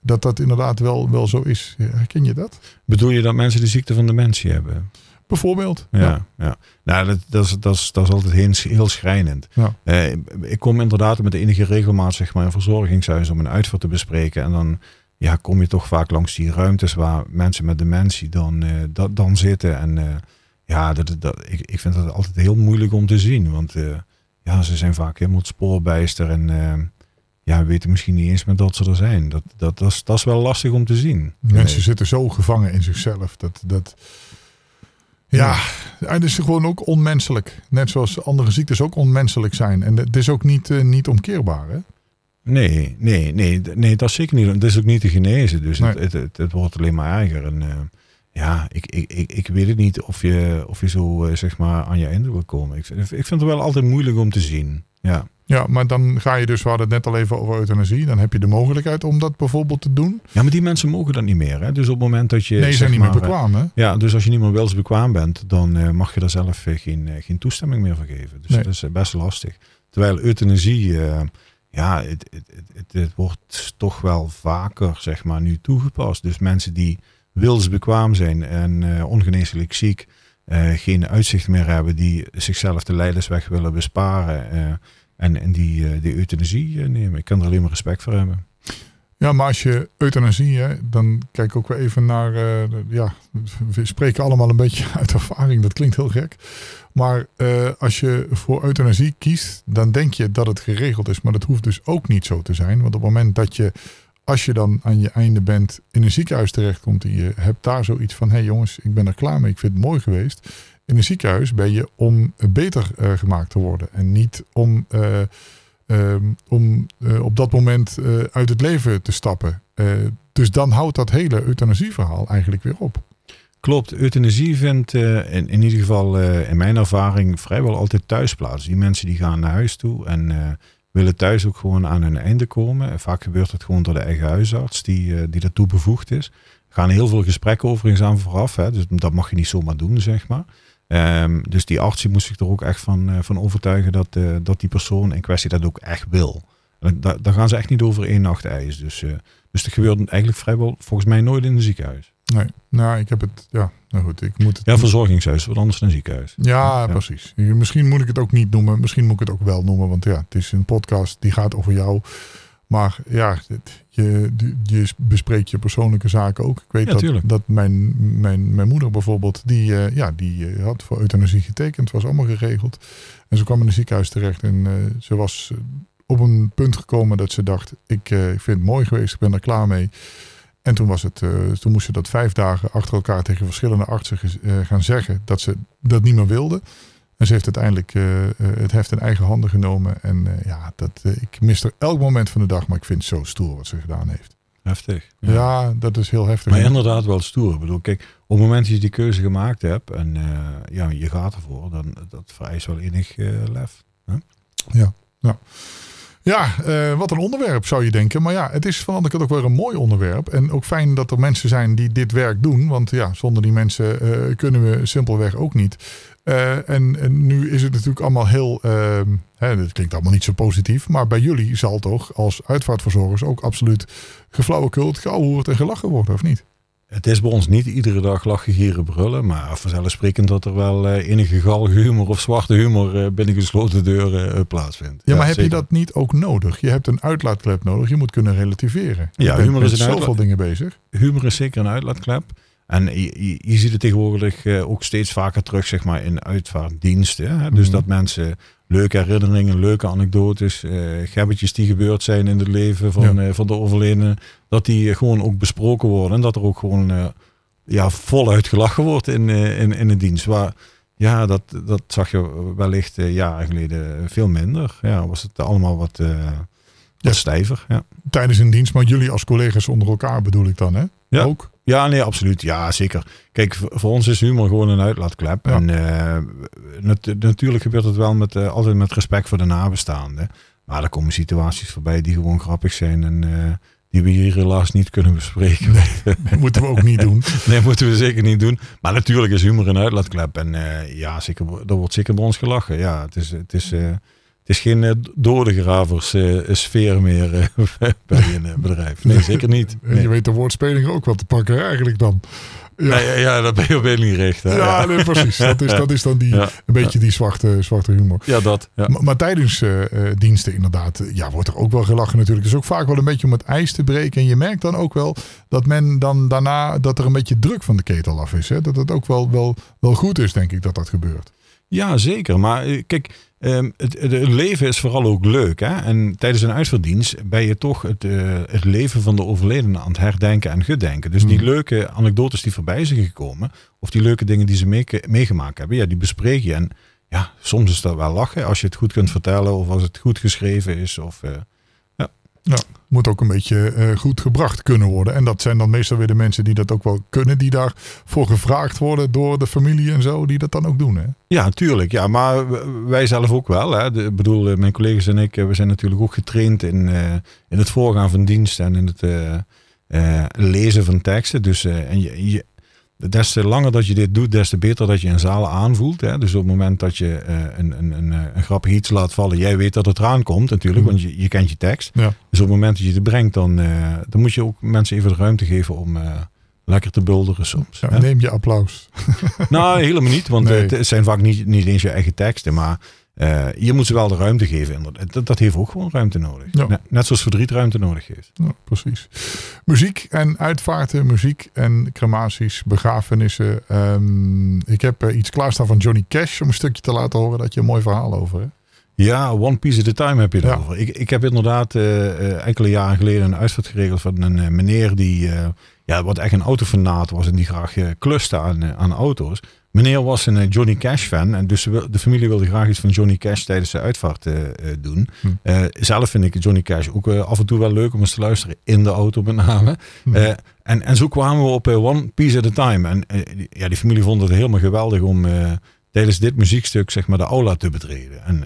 Dat inderdaad wel zo is. Herken je dat? Bedoel je dat mensen de ziekte van dementie hebben? Bijvoorbeeld. Ja. Nou, dat is altijd heel schrijnend. Ja. Ik kom inderdaad met de enige regelmaat een verzorgingshuis om een uitvaart te bespreken. En dan kom je toch vaak langs die ruimtes waar mensen met dementie dan zitten. En ik vind dat altijd heel moeilijk om te zien. Want ze zijn vaak helemaal spoorbijster en ja, weten misschien niet eens meer dat ze er zijn. Dat is wel lastig om te zien. Mensen zitten zo gevangen in zichzelf. Ja, het is gewoon ook onmenselijk. Net zoals andere ziektes ook onmenselijk zijn. En het is ook niet omkeerbaar, hè? Nee, dat is zeker niet. Het is ook niet te genezen. Dus nee. Het wordt alleen maar erger. En, ik weet het niet of je zo zeg maar aan je einde wil komen. Ik vind het wel altijd moeilijk om te zien. Ja. Ja, maar dan ga je dus, we hadden het net al even over euthanasie. Dan heb je de mogelijkheid om dat bijvoorbeeld te doen. Ja, maar die mensen mogen dat niet meer. Hè? Dus op het moment dat je... Nee, ze zijn niet meer bekwaam, hè? Ja, dus als je niet meer bekwaam bent, dan mag je daar zelf geen toestemming meer voor geven. Dus dat is best lastig. Terwijl euthanasie... Het wordt toch wel vaker, zeg maar, nu toegepast. Dus mensen die wilsbekwaam zijn en ongeneeslijk ziek... geen uitzicht meer hebben, die zichzelf de lijdensweg willen besparen... En die euthanasie nemen. Ik kan er alleen maar respect voor hebben. Ja, maar als je euthanasie... Hè, dan kijk ook weer even naar... we spreken allemaal een beetje uit ervaring. Dat klinkt heel gek. Maar als je voor euthanasie kiest... dan denk je dat het geregeld is. Maar dat hoeft dus ook niet zo te zijn. Want op het moment dat je... als je dan aan je einde bent... in een ziekenhuis terechtkomt... en je hebt daar zoiets van... hé jongens, ik ben er klaar mee. Ik vind het mooi geweest... In een ziekenhuis ben je om beter gemaakt te worden. En niet om op dat moment uit het leven te stappen. Dus dan houdt dat hele euthanasieverhaal eigenlijk weer op. Klopt, euthanasie vindt in ieder geval in mijn ervaring vrijwel altijd thuis plaats. Die mensen die gaan naar huis toe en willen thuis ook gewoon aan hun einde komen. Vaak gebeurt het gewoon door de eigen huisarts die daartoe bevoegd is. Er gaan heel veel gesprekken overigens aan vooraf. Hè? Dus dat mag je niet zomaar doen, zeg maar. Dus die arts moest zich er ook echt van overtuigen... dat die persoon in kwestie dat ook echt wil. Daar gaan ze echt niet over één nacht ijs. Dus dat gebeurt eigenlijk vrijwel volgens mij nooit in een ziekenhuis. Nee, nou ik heb het... Ja, nou goed, ik moet het... Ja, verzorgingshuis, wat anders dan een ziekenhuis. Ja, precies. Misschien moet ik het ook niet noemen. Misschien moet ik het ook wel noemen. Want ja, het is een podcast die gaat over jou... Maar ja, je bespreekt je persoonlijke zaken ook. Ik weet dat mijn moeder bijvoorbeeld, die had voor euthanasie getekend. Het was allemaal geregeld. En ze kwam in een ziekenhuis terecht. En ze was op een punt gekomen dat ze dacht, ik vind het mooi geweest. Ik ben er klaar mee. En toen moest ze dat 5 dagen achter elkaar tegen verschillende artsen gaan zeggen. Dat ze dat niet meer wilde. En ze heeft uiteindelijk het heft in eigen handen genomen. En ik mis er elk moment van de dag. Maar ik vind het zo stoer wat ze gedaan heeft. Heftig. Ja, dat is heel heftig. Maar inderdaad wel stoer. Ik bedoel, kijk, op het moment dat je die keuze gemaakt hebt. En je gaat ervoor. Dan dat vereist wel enig lef. Hè? Ja, nou. Ja, wat een onderwerp zou je denken. Maar ja, het is van de andere kant ook wel een mooi onderwerp. En ook fijn dat er mensen zijn die dit werk doen. Want ja, zonder die mensen kunnen we simpelweg ook niet. En nu is het natuurlijk allemaal heel... het klinkt allemaal niet zo positief. Maar bij jullie zal toch als uitvaartverzorgers ook absoluut geflauwekult, geouwehoerd en gelachen worden, of niet? Het is bij ons niet iedere dag lachen, gieren, brullen. Maar vanzelfsprekend dat er wel enige galge humor of zwarte humor binnen gesloten deuren plaatsvindt. Ja, maar heb je dat niet ook nodig? Je hebt een uitlaatklep nodig. Je moet kunnen relativeren. Ja, humor is zoveel dingen bezig. Humor is zeker een uitlaatklep. En je ziet het tegenwoordig ook steeds vaker terug, zeg maar, in uitvaartdiensten. Hè? Mm-hmm. Dus dat mensen leuke herinneringen, leuke anekdotes, gebbetjes die gebeurd zijn in het leven van de overledene, dat die gewoon ook besproken worden. En dat er ook gewoon voluit gelachen wordt in de dienst. Waar, ja, dat zag je wellicht jaren geleden veel minder. Ja, was het allemaal wat stijver. Ja. Tijdens een dienst, maar jullie als collega's onder elkaar bedoel ik dan, hè? Ja. Ook? Ja, nee, absoluut. Ja, zeker. Kijk, voor ons is humor gewoon een uitlaatklep. Ja. En natuurlijk gebeurt het wel altijd met respect voor de nabestaanden. Maar er komen situaties voorbij die gewoon grappig zijn en die we hier helaas niet kunnen bespreken. Nee, moeten we ook niet doen. Nee, moeten we zeker niet doen. Maar natuurlijk is humor een uitlaatklep. En zeker, er wordt zeker bij ons gelachen. Ja, het is geen dodengraverssfeer meer bij een bedrijf. Nee, zeker niet. Nee. Je weet de woordspelingen ook wel te pakken eigenlijk dan. Ja, ja dat ben je op een niet recht. Hè? Ja, nee, precies. Dat is dan een beetje die zwarte humor. Ja, dat. Ja. Maar tijdens diensten inderdaad wordt er ook wel gelachen natuurlijk. Dus ook vaak wel een beetje om het ijs te breken. En je merkt dan ook wel dat men dan daarna... dat er een beetje druk van de ketel af is. Hè? Dat het ook wel goed is, denk ik, dat gebeurt. Ja, zeker. Maar kijk, het leven is vooral ook leuk. Hè? En tijdens een uitvaartdienst ben je toch het leven van de overledene aan het herdenken en gedenken. Dus die leuke anekdotes die voorbij zijn gekomen, of die leuke dingen die ze meegemaakt hebben, ja, die bespreek je. En ja, soms is dat wel lachen als je het goed kunt vertellen of als het goed geschreven is. Of, ja, moet ook een beetje goed gebracht kunnen worden. En dat zijn dan meestal weer de mensen die dat ook wel kunnen. Die daarvoor gevraagd worden door de familie en zo. Die dat dan ook doen, hè? Ja, tuurlijk. Ja, maar wij zelf ook wel. Hè. Ik bedoel, mijn collega's en ik, we zijn natuurlijk ook getraind in het voorgaan van diensten. En in het lezen van teksten. Dus des te langer dat je dit doet, des te beter dat je een zaal aanvoelt. Hè. Dus op het moment dat je een grappig iets laat vallen, jij weet dat het eraan komt natuurlijk, want je kent je tekst. Ja. Dus op het moment dat je het brengt, dan moet je ook mensen even de ruimte geven om lekker te bulderen soms. Ja, hè. Neem je applaus. Nou, helemaal niet, want het zijn vaak niet eens je eigen teksten, maar je moet ze wel de ruimte geven. Inderdaad. Dat heeft ook gewoon ruimte nodig. Ja. Net zoals verdriet ruimte nodig heeft. Ja, precies. Muziek en uitvaarten, muziek en crematies, begrafenissen. Ik heb iets klaarstaan van Johnny Cash om een stukje te laten horen. Dat je een mooi verhaal over hebt. Ja, One Piece at a Time heb je daarover. Ja. Ik heb inderdaad enkele jaren geleden een uitvaart geregeld van een meneer die wat echt een autofanaat was en die graag kluste aan auto's. Meneer was een Johnny Cash fan en dus de familie wilde graag iets van Johnny Cash tijdens de uitvaart doen. Zelf vind ik Johnny Cash ook af en toe wel leuk om eens te luisteren in de auto met name. En zo kwamen we op One Piece at a Time. En die familie vond het helemaal geweldig om tijdens dit muziekstuk zeg maar de aula te betreden.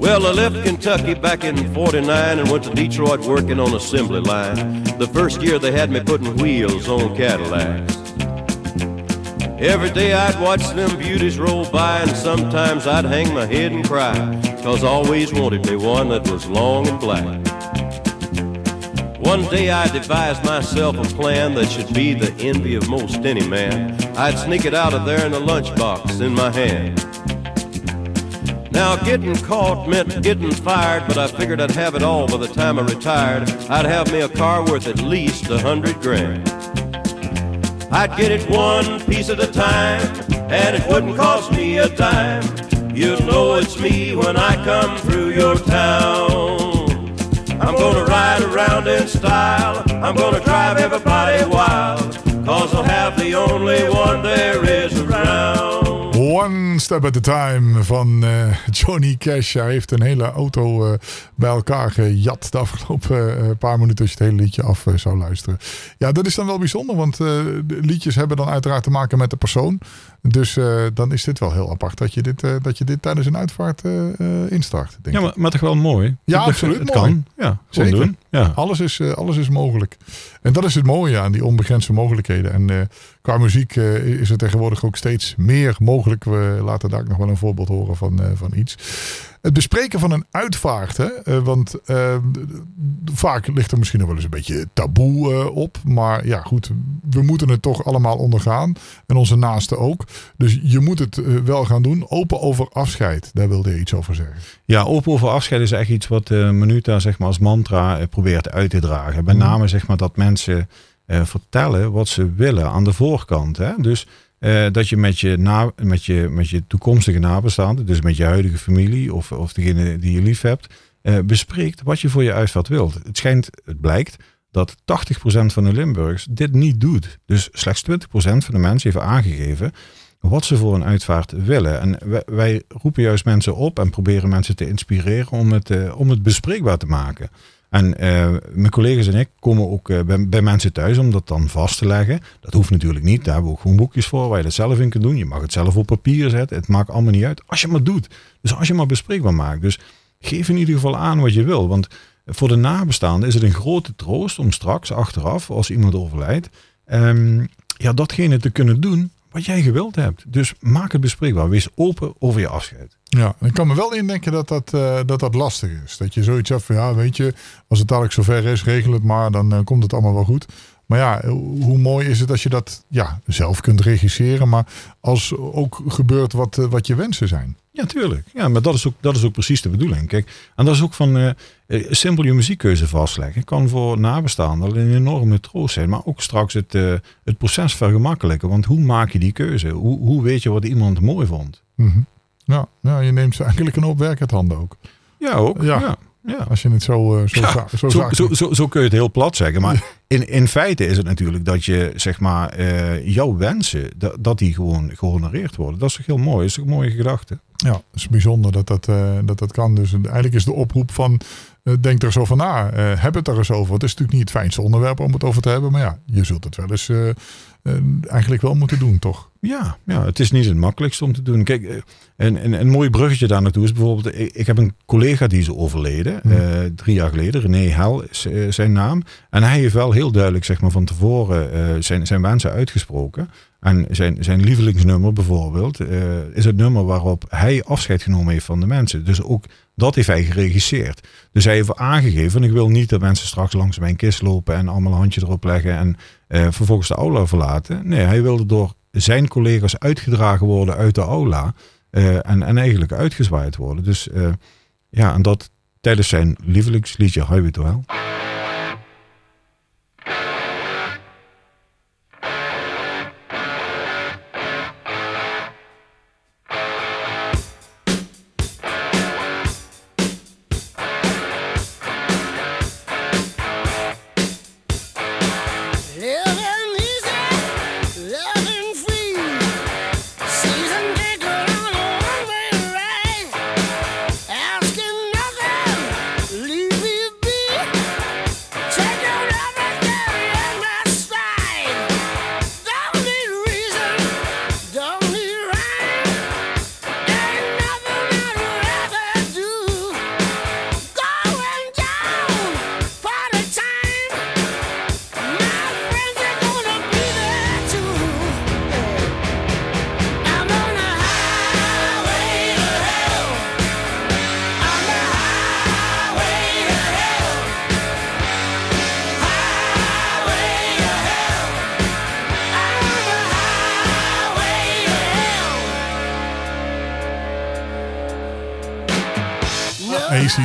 Well, I left Kentucky back in 49 and went to Detroit working on assembly line. The first year they had me putting wheels on Cadillacs. Every day I'd watch them beauties roll by and sometimes I'd hang my head and cry, 'cause I always wanted me one that was long and black. One day I devised myself a plan that should be the envy of most any man. I'd sneak it out of there in a lunchbox in my hand. Now, getting caught meant getting fired, but I figured I'd have it all by the time I retired. I'd have me a car worth at least $100,000. I'd get it one piece at a time, and it wouldn't cost me a dime. You'll know it's me when I come through your town. I'm gonna ride around in style, I'm gonna drive everybody wild, 'cause I'll have the only one there is around. One Step at a Time van Johnny Cash. Hij heeft een hele auto bij elkaar gejat de afgelopen paar minuten als je het hele liedje af zou luisteren. Ja, dat is dan wel bijzonder, want de liedjes hebben dan uiteraard te maken met de persoon. Dus dan is dit wel heel apart dat je dit tijdens een uitvaart instart. Denk ik. Maar toch wel mooi. Ja, absoluut het mooi. Kan. Ja, zeker. Doen. Ja. Alles is mogelijk. En dat is het mooie aan die onbegrensde mogelijkheden. En qua muziek is er tegenwoordig ook steeds meer mogelijk. We laten daar ook nog wel een voorbeeld horen van iets. Het bespreken van een uitvaart. Hè? Want vaak ligt er misschien nog wel eens een beetje taboe op. Maar ja, goed. We moeten het toch allemaal ondergaan. En onze naasten ook. Dus je moet het wel gaan doen. Open over afscheid. Daar wilde je iets over zeggen. Ja, open over afscheid is echt iets wat Monuta zeg maar, als mantra probeert uit te dragen. Met name zeg maar, dat mensen vertellen wat ze willen aan de voorkant. Hè? Dus dat je met je toekomstige nabestaanden, dus met je huidige familie of degene die je lief hebt, bespreekt wat je voor je uitvaart wilt. Het blijkt dat 80% van de Limburgers dit niet doet. Dus slechts 20% van de mensen heeft aangegeven wat ze voor een uitvaart willen. En wij roepen juist mensen op en proberen mensen te inspireren om het bespreekbaar te maken. En mijn collega's en ik komen ook bij mensen thuis om dat dan vast te leggen. Dat hoeft natuurlijk niet. Daar hebben we ook gewoon boekjes voor waar je dat zelf in kunt doen. Je mag het zelf op papier zetten. Het maakt allemaal niet uit. Als je maar doet. Dus als je maar bespreekbaar maakt. Dus geef in ieder geval aan wat je wil. Want voor de nabestaanden is het een grote troost om straks achteraf, als iemand overlijdt, datgene te kunnen doen wat jij gewild hebt. Dus maak het bespreekbaar. Wees open over je afscheid. Ja, ik kan me wel indenken dat lastig is. Dat je zoiets hebt van, ja, weet je, als het dadelijk zover is, regel het maar, dan komt het allemaal wel goed. Maar ja, hoe mooi is het als je dat zelf kunt regisseren, maar als ook gebeurt wat je wensen zijn. Ja, tuurlijk. Ja, maar dat is ook precies de bedoeling. Kijk, en dat is ook van simpel je muziekkeuze vastleggen kan voor nabestaanden een enorme troost zijn, maar ook straks het proces vergemakkelijken. Want hoe maak je die keuze? Hoe weet je wat iemand mooi vond? Mm-hmm. Ja, je neemt ze eigenlijk een opwerkend handen ook. Ja, ook. Ja. Als je het zo kun je het heel plat zeggen. Maar in feite is het natuurlijk dat je, zeg maar, jouw wensen, dat die gewoon gehonoreerd worden. Dat is toch heel mooi? Dat is toch een mooie gedachte? Ja, het is bijzonder dat kan. Dus eigenlijk is de oproep van, denk er zo van na. Heb het er eens over. Het is natuurlijk niet het fijnste onderwerp om het over te hebben. Maar ja, je zult het wel eens eigenlijk wel moeten doen, toch? Ja, het is niet het makkelijkste om te doen. Kijk, een mooi bruggetje daar naartoe is bijvoorbeeld... Ik heb een collega die is overleden, 3 jaar geleden. René Hel is zijn naam. En hij heeft wel heel duidelijk, zeg maar, van tevoren zijn wensen uitgesproken. En zijn lievelingsnummer bijvoorbeeld... is het nummer waarop hij afscheid genomen heeft van de mensen. Dus ook dat heeft hij geregisseerd. Dus hij heeft aangegeven... Ik wil niet dat mensen straks langs mijn kist lopen... en allemaal een handje erop leggen... en vervolgens de aula verlaten. Nee, hij wilde door... zijn collega's uitgedragen worden uit de aula en eigenlijk uitgezwaaid worden. Dus en dat tijdens zijn lievelingsliedje Highway to Hell.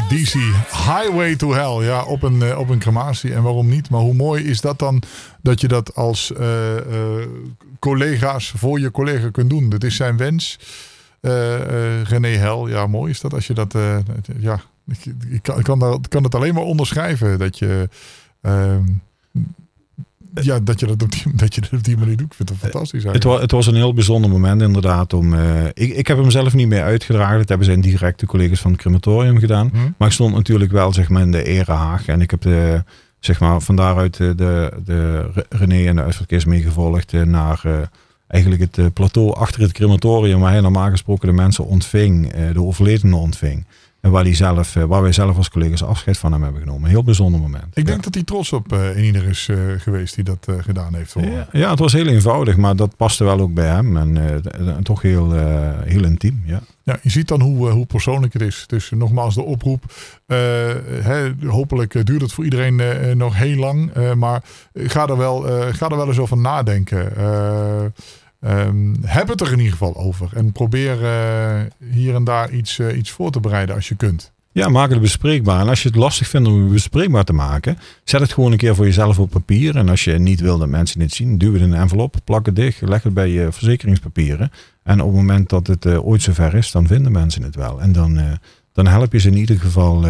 DC, Highway to Hell, ja, op een crematie. En waarom niet? Maar hoe mooi is dat dan dat je dat als collega's voor je collega kunt doen? Dat is zijn wens. René Hel, ja, mooi is dat als je dat... Ik kan het alleen maar onderschrijven dat je... Dat je dat op die manier doet. Ik vind het fantastisch eigenlijk. Het was een heel bijzonder moment inderdaad. Ik heb hem zelf niet meer uitgedragen. Dat hebben zijn directe collega's van het crematorium gedaan. Hmm. Maar ik stond natuurlijk wel, zeg maar, in de erehaag. En ik heb van daaruit de René en de uitvaartkees meegevolgd naar eigenlijk het plateau achter het crematorium. Waar hij normaal gesproken de mensen ontving. De overledenen ontving. En waar wij zelf als collega's afscheid van hem hebben genomen. Een heel bijzonder moment. Ik denk dat hij trots op in ieder is geweest die dat gedaan heeft. Ja, het was heel eenvoudig. Maar dat paste wel ook bij hem. En toch heel intiem. Ja. Ja, je ziet dan hoe persoonlijk het is. Dus nogmaals de oproep. Hopelijk duurt het voor iedereen nog heel lang. Maar ga er wel eens over nadenken. Heb het er in ieder geval over. En probeer hier en daar iets voor te bereiden als je kunt. Ja, maak het bespreekbaar. En als je het lastig vindt om het bespreekbaar te maken, zet het gewoon een keer voor jezelf op papier. En als je niet wil dat mensen het zien, duw het in een envelop, plak het dicht, leg het bij je verzekeringspapieren. En op het moment dat het ooit zover is, dan vinden mensen het wel. En dan help je ze in ieder geval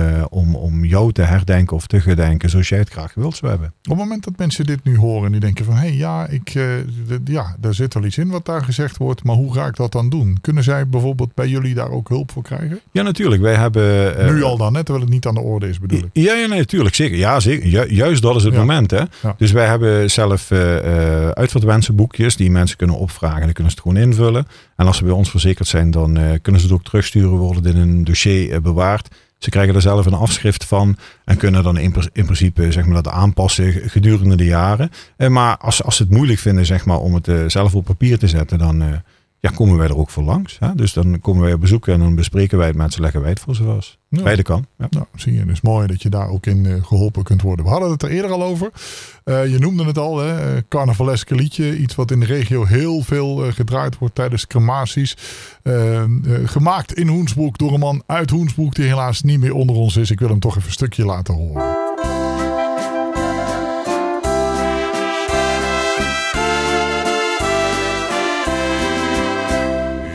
om jou te herdenken of te gedenken zoals jij het graag wilt zo hebben. Op het moment dat mensen dit nu horen en die denken van... daar zit wel iets in wat daar gezegd wordt, maar hoe ga ik dat dan doen? Kunnen zij bijvoorbeeld bij jullie daar ook hulp voor krijgen? Ja, natuurlijk. Wij hebben... nu al dan, net terwijl het niet aan de orde is, bedoel ik. Ja, nee, natuurlijk. Zeker. Ja, zeker. Juist dat is het moment. Hè? Ja. Dus wij hebben zelf uitvaartwensenboekjes die mensen kunnen opvragen. Dan kunnen ze het gewoon invullen. En als ze bij ons verzekerd zijn, dan kunnen ze het ook terugsturen, worden in een dossier bewaard. Ze krijgen er zelf een afschrift van en kunnen dan in principe, zeg maar, dat aanpassen gedurende de jaren. Maar als ze het moeilijk vinden, zeg maar, om het zelf op papier te zetten, dan ja, komen wij er ook voor langs. Hè? Dus dan komen wij op bezoek en dan bespreken wij het met z'n lekker wijd voor zoals. Ja. Beide kan. Ja. Nou, zie je. Het is mooi dat je daar ook in geholpen kunt worden. We hadden het er eerder al over. Je noemde het al, hè? Carnavaleske liedje. Iets wat in de regio heel veel gedraaid wordt tijdens crematies. Gemaakt in Hoensbroek door een man uit Hoensbroek die helaas niet meer onder ons is. Ik wil hem toch even een stukje laten horen.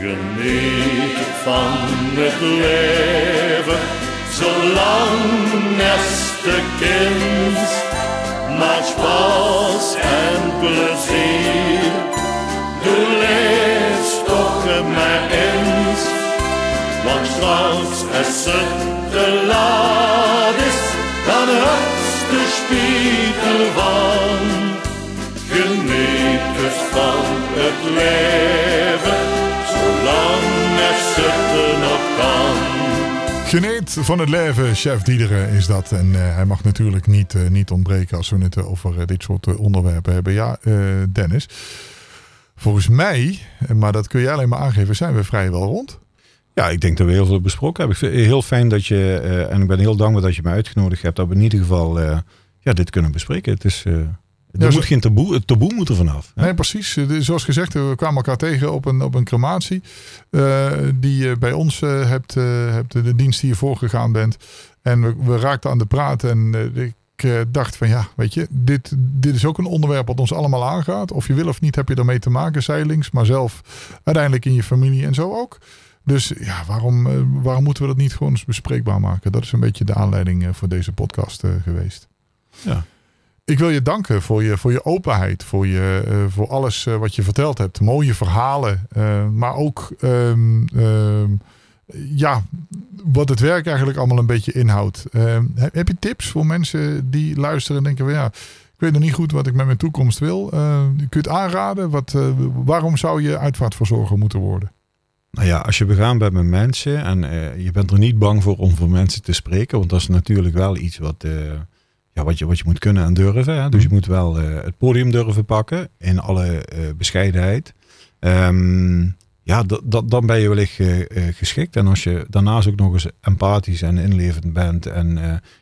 Geniet van het leven, zolang als de kind, maar spaas en plezier, du leeft toch maar eens, want straks als het te laat is, dan ruikt de spiegel van. Geniet dus van het leven. Geniet van het leven, Chef Diederen is dat. En hij mag natuurlijk niet ontbreken als we het over dit soort onderwerpen hebben. Ja, Dennis, volgens mij, maar dat kun jij alleen maar aangeven, zijn we vrijwel rond. Ja, ik denk dat we heel veel besproken hebben. Ik vind het heel fijn dat je, en ik ben heel dankbaar dat je mij uitgenodigd hebt, dat we in ieder geval dit kunnen bespreken. Het is... Er moet geen taboe moet er vanaf. Hè? Nee, precies. Zoals gezegd, we kwamen elkaar tegen op een crematie. Die je bij ons hebt de dienst die je voorgegaan bent. En we raakten aan de praat. En ik dacht van ja, weet je, dit is ook een onderwerp wat ons allemaal aangaat. Of je wil of niet, heb je ermee te maken, zijdelings. Maar zelf uiteindelijk in je familie en zo ook. Dus ja, waarom moeten we dat niet gewoon eens bespreekbaar maken? Dat is een beetje de aanleiding voor deze podcast geweest. Ja. Ik wil je danken voor je openheid, voor alles wat je verteld hebt. Mooie verhalen, maar ook wat het werk eigenlijk allemaal een beetje inhoudt. Heb je tips voor mensen die luisteren en denken van ja, ik weet nog niet goed wat ik met mijn toekomst wil. Kun je het aanraden? Waarom zou je uitvaartverzorger moeten worden? Nou ja, als je begaan bent met mensen en je bent er niet bang voor om voor mensen te spreken. Want dat is natuurlijk wel iets wat... wat je moet kunnen en durven. Hè? Dus je moet wel het podium durven pakken. In alle bescheidenheid. Dan ben je wellicht geschikt. En als je daarnaast ook nog eens empathisch en inlevend bent. En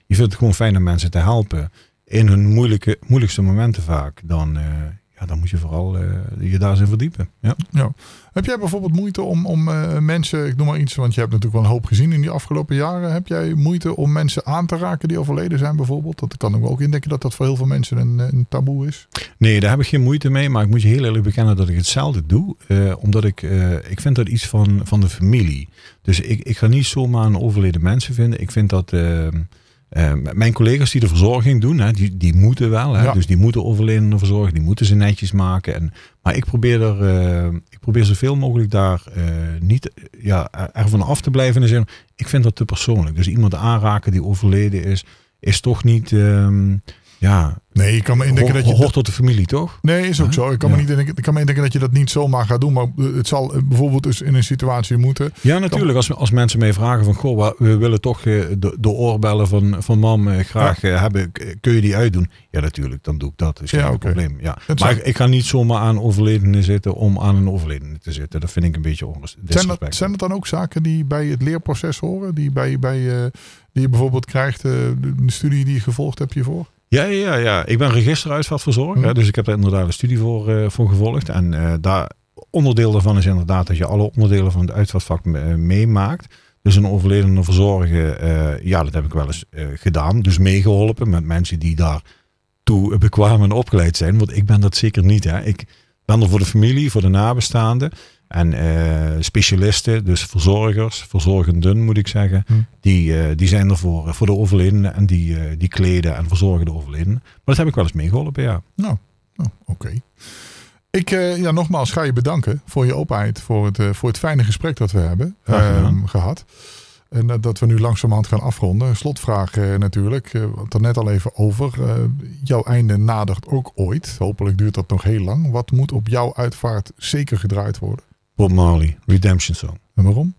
je vindt het gewoon fijn om mensen te helpen. In hun moeilijkste momenten vaak. Dan moet je vooral je daar eens in verdiepen. Ja. Ja. Heb jij bijvoorbeeld moeite om mensen, ik noem maar iets, want je hebt natuurlijk wel een hoop gezien in die afgelopen jaren. Heb jij moeite om mensen aan te raken die overleden zijn bijvoorbeeld? Dat kan ik me ook indenken dat dat voor heel veel mensen een taboe is. Nee, daar heb ik geen moeite mee. Maar ik moet je heel eerlijk bekennen dat ik hetzelfde doe. Omdat ik vind dat iets van de familie. Dus ik ga niet zomaar een overleden mensen vinden. Ik vind dat... mijn collega's die de verzorging doen, hè, die moeten wel. Hè, ja. Dus die moeten overledenen verzorgen, die moeten ze netjes maken. Maar ik probeer zoveel mogelijk daar ervan af te blijven. En zeggen, ik vind dat te persoonlijk. Dus iemand aanraken die overleden is toch niet... Nee, ik kan me indenken dat je hoort tot de familie, toch? Nee, is ook zo. Ik kan me indenken dat je dat niet zomaar gaat doen. Maar het zal bijvoorbeeld dus in een situatie moeten. Ja, natuurlijk. Als mensen mij vragen van... Goh, we willen toch de oorbellen van mam graag hebben. Kun je die uitdoen? Ja, natuurlijk. Dan doe ik dat. Dat is geen probleem. Ja. Maar ik ga niet zomaar aan overledenen zitten om aan een overledene te zitten. Dat vind ik een beetje onrespectvol. Zijn dat dan ook zaken die bij het leerproces horen? Die je bijvoorbeeld krijgt, de studie die je gevolgd hebt hiervoor? Ja. Ik ben registeruitvaartverzorger. Dus ik heb daar inderdaad een studie voor gevolgd. En onderdeel daarvan is inderdaad dat je alle onderdelen van het uitvaartvak meemaakt. Dus een overledene verzorgen, dat heb ik wel eens gedaan. Dus meegeholpen met mensen die daartoe bekwaam en opgeleid zijn. Want ik ben dat zeker niet. Hè. Ik ben er voor de familie, voor de nabestaanden. En specialisten, dus verzorgenden moet ik zeggen, die zijn er voor de overledenen en die kleden en verzorgen de overledenen. Maar dat heb ik wel eens meegeholpen, ja. Nou oké. Ik nogmaals ga je bedanken voor je openheid, voor het fijne gesprek dat we hebben gehad. En dat we nu langzamerhand gaan afronden. Slotvraag natuurlijk. We hadden het er net al even over. Jouw einde nadert ook ooit. Hopelijk duurt dat nog heel lang. Wat moet op jouw uitvaart zeker gedraaid worden? Bob Marley, Redemption Song. En waarom?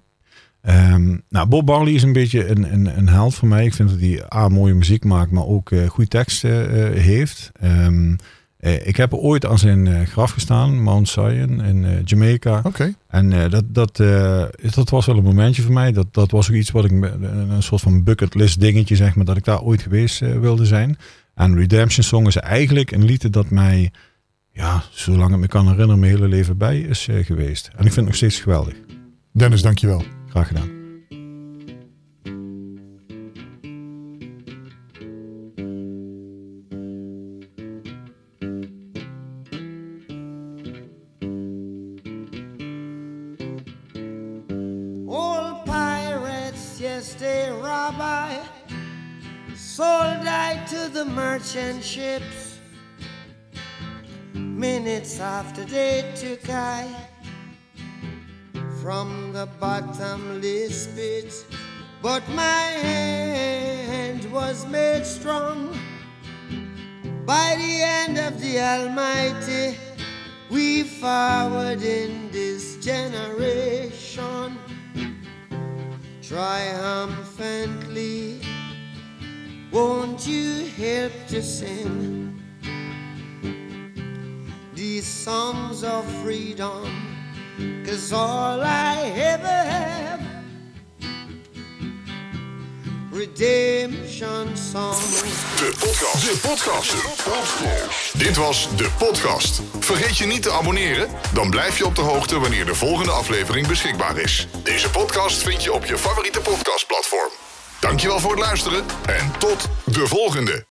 Bob Marley is een beetje een held voor mij. Ik vind dat hij mooie muziek maakt, maar ook goede teksten heeft. Ik heb ooit aan zijn graf gestaan, Mount Zion in Jamaica. Okay. En dat was wel een momentje voor mij. Dat was ook iets wat ik, een soort van bucketlist dingetje zeg maar, dat ik daar ooit geweest wilde zijn. En Redemption Song is eigenlijk een lied dat mij, ja, zolang ik me kan herinneren, mijn hele leven bij is geweest. En ik vind het nog steeds geweldig. Dennis, dankjewel. Graag gedaan. Merchant ships, minutes after they took I from the bottomless pit, but my hand was made strong by the hand of the Almighty. We forward in this generation triumphantly. Won't you help to sing these songs of freedom? 'Cause all I ever have, redemption songs. De podcast. Dit was de podcast. Vergeet je niet te abonneren, dan blijf je op de hoogte wanneer de volgende aflevering beschikbaar is. Deze podcast vind je op je favoriete podcastplatform. Dankjewel voor het luisteren en tot de volgende!